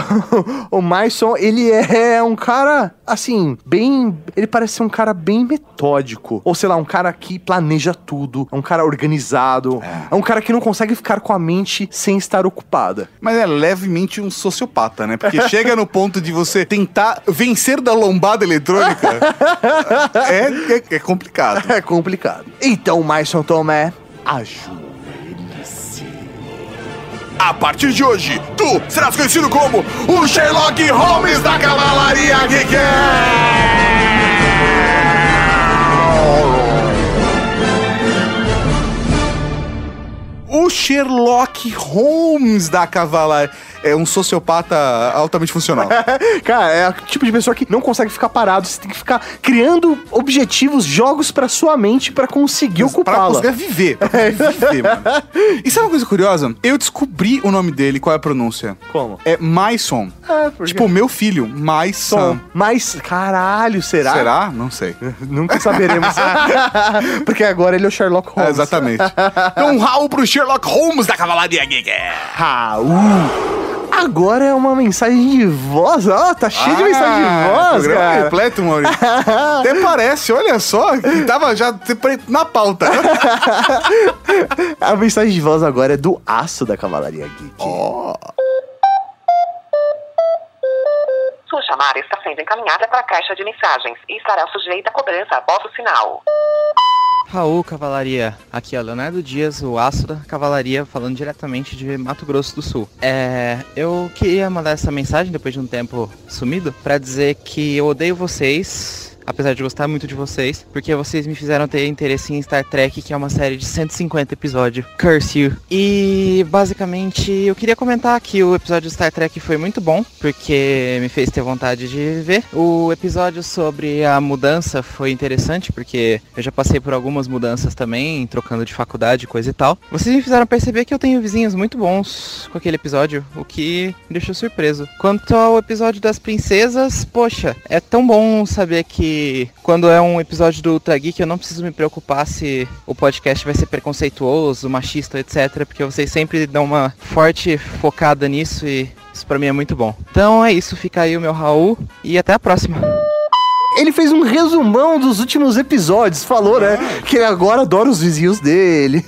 o Maison, ele é um cara, assim, bem... Ele parece ser um cara bem metódico. Ou, sei lá, um cara que planeja tudo. É um cara organizado. É, é um cara que não consegue ficar com a mente sem estar ocupada. Mas é levemente um sociopata, né? Porque chega no ponto de você tentar vencer da lombada eletrônica. é, é, é complicado. É complicado. Então, o Maison Tomé, ajuda. A partir de hoje, tu serás conhecido como o Sherlock Holmes da Cavalaria Geek! O Sherlock Holmes da Cavalaria... É um sociopata altamente funcional. Cara, é o tipo de pessoa que não consegue ficar parado. Você tem que ficar criando objetivos, jogos pra sua mente pra conseguir ocupá-la. Pra conseguir viver. Pra conseguir viver, mano. E sabe uma coisa curiosa? Eu descobri o nome dele, qual é a pronúncia. Como? É Maison. Ah, por quê? Tipo, meu filho, Maison. Mas, caralho, será? Será? Não sei. Nunca saberemos. Porque agora ele é o Sherlock Holmes. É, exatamente. Então, um Raul pro Sherlock Holmes da Cavalaria Geek. Raul. Agora é uma mensagem de voz, ó, oh, tá cheio ah, de mensagem de voz, programa cara. Repleto, Maurício. Até parece, olha só, que tava já na pauta. A mensagem de voz agora é do Aço da Cavalaria Geek. Oh. Sua chamada está sendo encaminhada para a caixa de mensagens e estará sujeita a cobrança após o sinal. Raul, Cavalaria. Aqui é o Leonardo Dias, o Aço da Cavalaria, falando diretamente de Mato Grosso do Sul. É, eu queria mandar essa mensagem, depois de um tempo sumido, pra dizer que eu odeio vocês, apesar de gostar muito de vocês, porque vocês me fizeram ter interesse em Star Trek, que é uma série de cento e cinquenta episódios. Curse you. E, basicamente, eu queria comentar que o episódio de Star Trek foi muito bom, porque me fez ter vontade de ver. O episódio sobre a mudança foi interessante, porque eu já passei por algumas mudanças também, trocando de faculdade, coisa e tal. Vocês me fizeram perceber que eu tenho vizinhos muito bons com aquele episódio, o que me deixou surpreso. Quanto ao episódio das princesas, poxa, é tão bom saber que quando é um episódio do Ultrageek eu não preciso me preocupar se o podcast vai ser preconceituoso, machista, etcétera. Porque vocês sempre dão uma forte focada nisso e isso pra mim é muito bom. Então é isso, fica aí o meu Raul e até a próxima. Ele fez um resumão dos últimos episódios, falou, né? Que ele agora adora os vizinhos dele.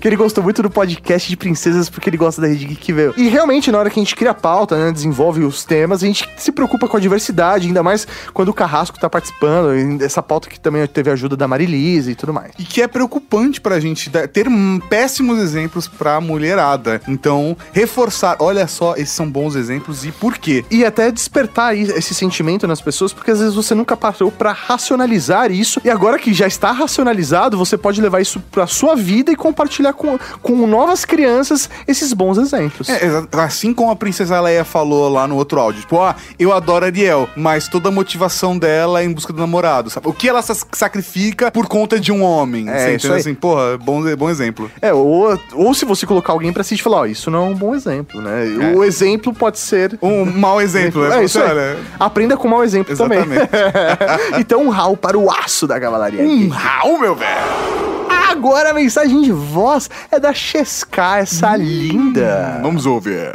Que ele gostou muito do podcast de princesas porque ele gosta da Rede Geek, velho. E realmente, na hora que a gente cria a pauta, né, desenvolve os temas, a gente se preocupa com a diversidade, ainda mais quando o Carrasco tá participando, essa pauta que também teve a ajuda da Marilise e tudo mais. E que é preocupante pra gente ter péssimos exemplos pra mulherada. Então, reforçar, olha só, esses são bons exemplos e por quê? E até despertar esse sentimento nas pessoas, porque às vezes você nunca passou pra racionalizar isso, e agora que já está racionalizado, você pode levar isso pra sua vida e compartilhar com, com novas crianças esses bons exemplos. É, assim como a Princesa Leia falou lá no outro áudio, tipo, ah, eu adoro a Ariel, mas toda a motivação dela é em busca do namorado, sabe? O que ela sacrifica por conta de um homem. É, isso aí. Assim, porra, bom, bom exemplo. É, ou, ou se você colocar alguém pra assistir e falar, ó, isso não é um bom exemplo, né? É. O exemplo pode ser... Um mau exemplo, né? É, isso aí. É. Aprenda com mau exemplo. Exatamente. Também. Então, um rau para o aço da cavalaria. Um rau, meu velho! Agora a mensagem de voz é da Chesca, essa hum, linda. Vamos ouvir.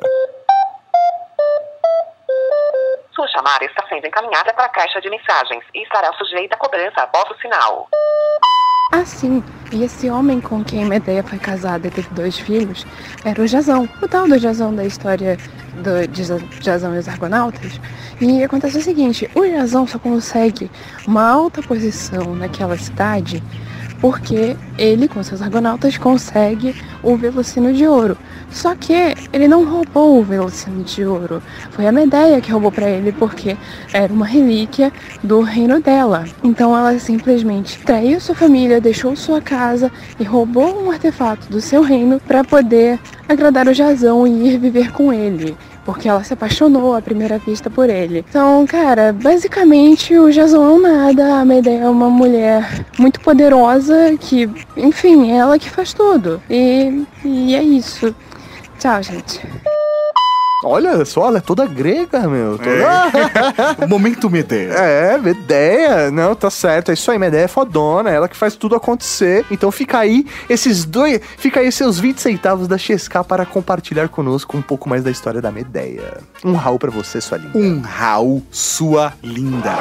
Sua chamada está sendo encaminhada para a caixa de mensagens e estará sujeita a cobrança após o sinal. Ah, sim. E esse homem com quem Medeia foi casada e teve dois filhos era o Jasão. O tal do Jasão da história do, de Jasão e os Argonautas. E acontece o seguinte, o Jasão só consegue uma alta posição naquela cidade porque ele, com seus argonautas, consegue o Velocino de Ouro. Só que ele não roubou o Velocino de Ouro. Foi a Medeia que roubou para ele, porque era uma relíquia do reino dela. Então ela simplesmente traiu sua família, deixou sua casa e roubou um artefato do seu reino para poder agradar o Jasão e ir viver com ele. Porque ela se apaixonou à primeira vista por ele. Então, cara, basicamente o Jasão é um nada, a Medeia é uma mulher muito poderosa que, enfim, é ela que faz tudo. E, e é isso. Tchau, gente. Olha só, ela é toda grega, meu. Toda... É. Momento Medeia. É, Medeia. Não, tá certo. É isso aí, Medeia é fodona. Ela que faz tudo acontecer. Então fica aí esses dois... Fica aí seus vinte centavos da Chesca para compartilhar conosco um pouco mais da história da Medeia. Um rau pra você, sua linda. Um rau, sua linda.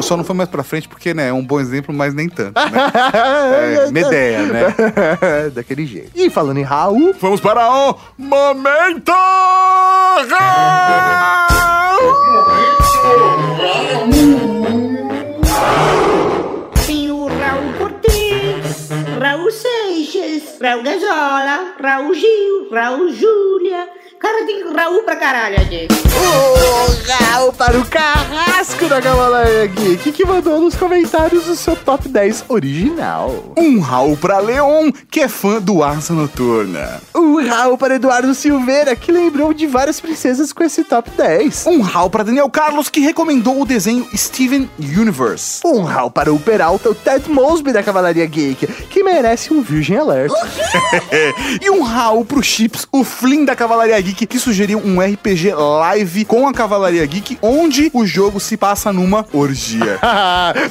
Só não foi mais pra frente porque, né, é um bom exemplo, mas nem tanto, né? É, Medeia, né? Daquele jeito. E falando em Raul, vamos para o Momento Raul! Tem o Raul Cortez, Raul Seixas, Raul Gazola, Raul Gil, Raul Júlia. Cara, tem Raul pra caralho, gente. Oh, Raul para o carrasco da Cavalaria Geek, que mandou nos comentários o seu top dez original. Um Raul pra Leon, que é fã do Asa Noturna. Um Raul para Eduardo Silveira, que lembrou de várias princesas com esse top dez. Um Raul pra Daniel Carlos, que recomendou o desenho Steven Universe. Um Raul para o Peralta, o Ted Mosby da Cavalaria Geek, que merece um Virgin Alert. E um Raul pro Chips, o Flynn da Cavalaria Geek, que sugeriu um R P G live com a Cavalaria Geek, onde o jogo se passa numa orgia.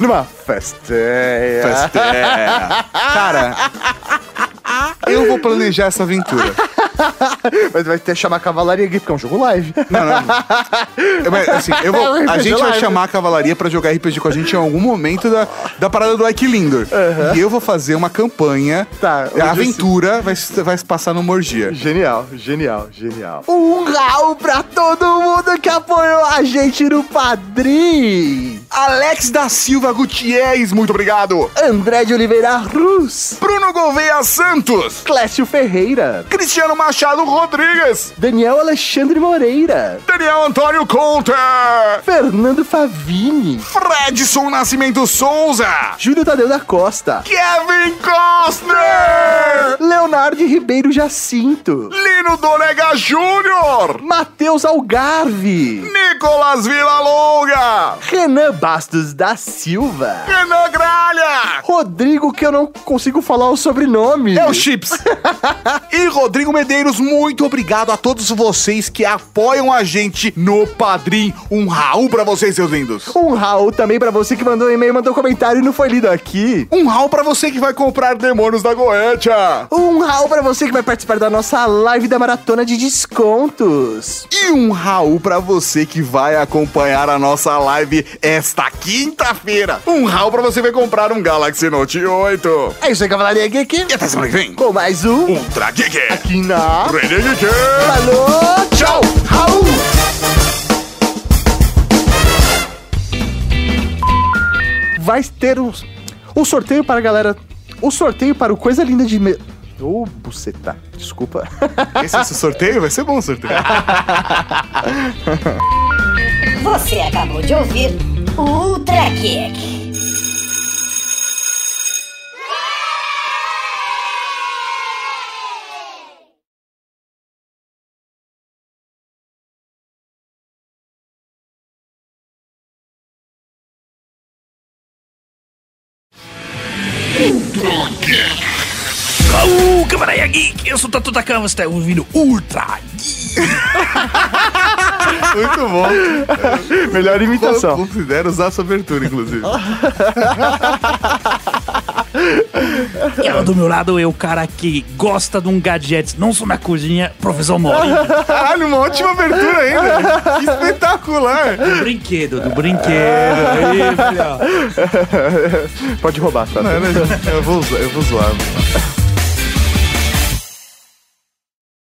Numa festeia. Festeia. Cara, eu vou planejar essa aventura. Mas vai ter que chamar a Cavalaria Geek, porque é um jogo live. Não, não, não. Mas, assim, eu vou, é um a gente live. Vai chamar a Cavalaria pra jogar R P G com a gente em algum momento da, da parada do Ike Lindor. Uhum. E eu vou fazer uma campanha. Tá, a aventura vai, vai se passar numa orgia. Genial, genial, genial. Um rau pra todo mundo que apoiou a gente no Padrim. Alex da Silva Gutierrez, muito obrigado. André de Oliveira Ruz. Bruno Gouveia Santos. Clécio Ferreira. Cristiano Mar... Machado Rodrigues, Daniel Alexandre Moreira, Daniel Antônio Conter, Fernando Favini, Fredson Nascimento Souza, Júlio Tadeu da Costa, Kevin Costner, Leonardo Ribeiro Jacinto, Lino Donega Júnior, Matheus Algarve, Nicolas Villalonga, Renan Bastos da Silva, Renan Gralha, Rodrigo, que eu não consigo falar o sobrenome, é o Chips, e Rodrigo Medeiros. Muito obrigado a todos vocês que apoiam a gente no Padrim. Um Raul pra vocês, seus lindos. Um Raul também pra você que mandou um e-mail, mandou um comentário e não foi lido aqui. Um Raul pra você que vai comprar Demônios da Goetia. Um Raul pra você que vai participar da nossa live da Maratona de Descontos. E um Raul pra você que vai acompanhar a nossa live esta quinta-feira. Um Raul pra você que vai comprar um Galaxy Note oito. É isso aí, Cavalaria Geek. E até semana que vem com mais um Ultra Geek aqui na Redegeek. Falou, tchau, Raul. Vai ter um, um sorteio para a galera. O um sorteio para o Coisa Linda de... Me... Ô, oh, buceta, desculpa. Esse, esse sorteio vai ser bom, sorteio. Você acabou de ouvir o Ultrageek. Ultrageek. Raul, camaraia geek, eu sou o Tatu da Cama, você está ouvindo Ultrageek. Muito bom. Melhor imitação. Eu considero usar essa abertura, inclusive. E ela do meu lado é o cara que gosta de um gadget, não só na cozinha, professor Mori. Caralho, uma ótima abertura ainda. Que espetacular. Do brinquedo, do brinquedo. Aí, filho. Pode roubar, tá? Não, eu vou, eu vou zoar.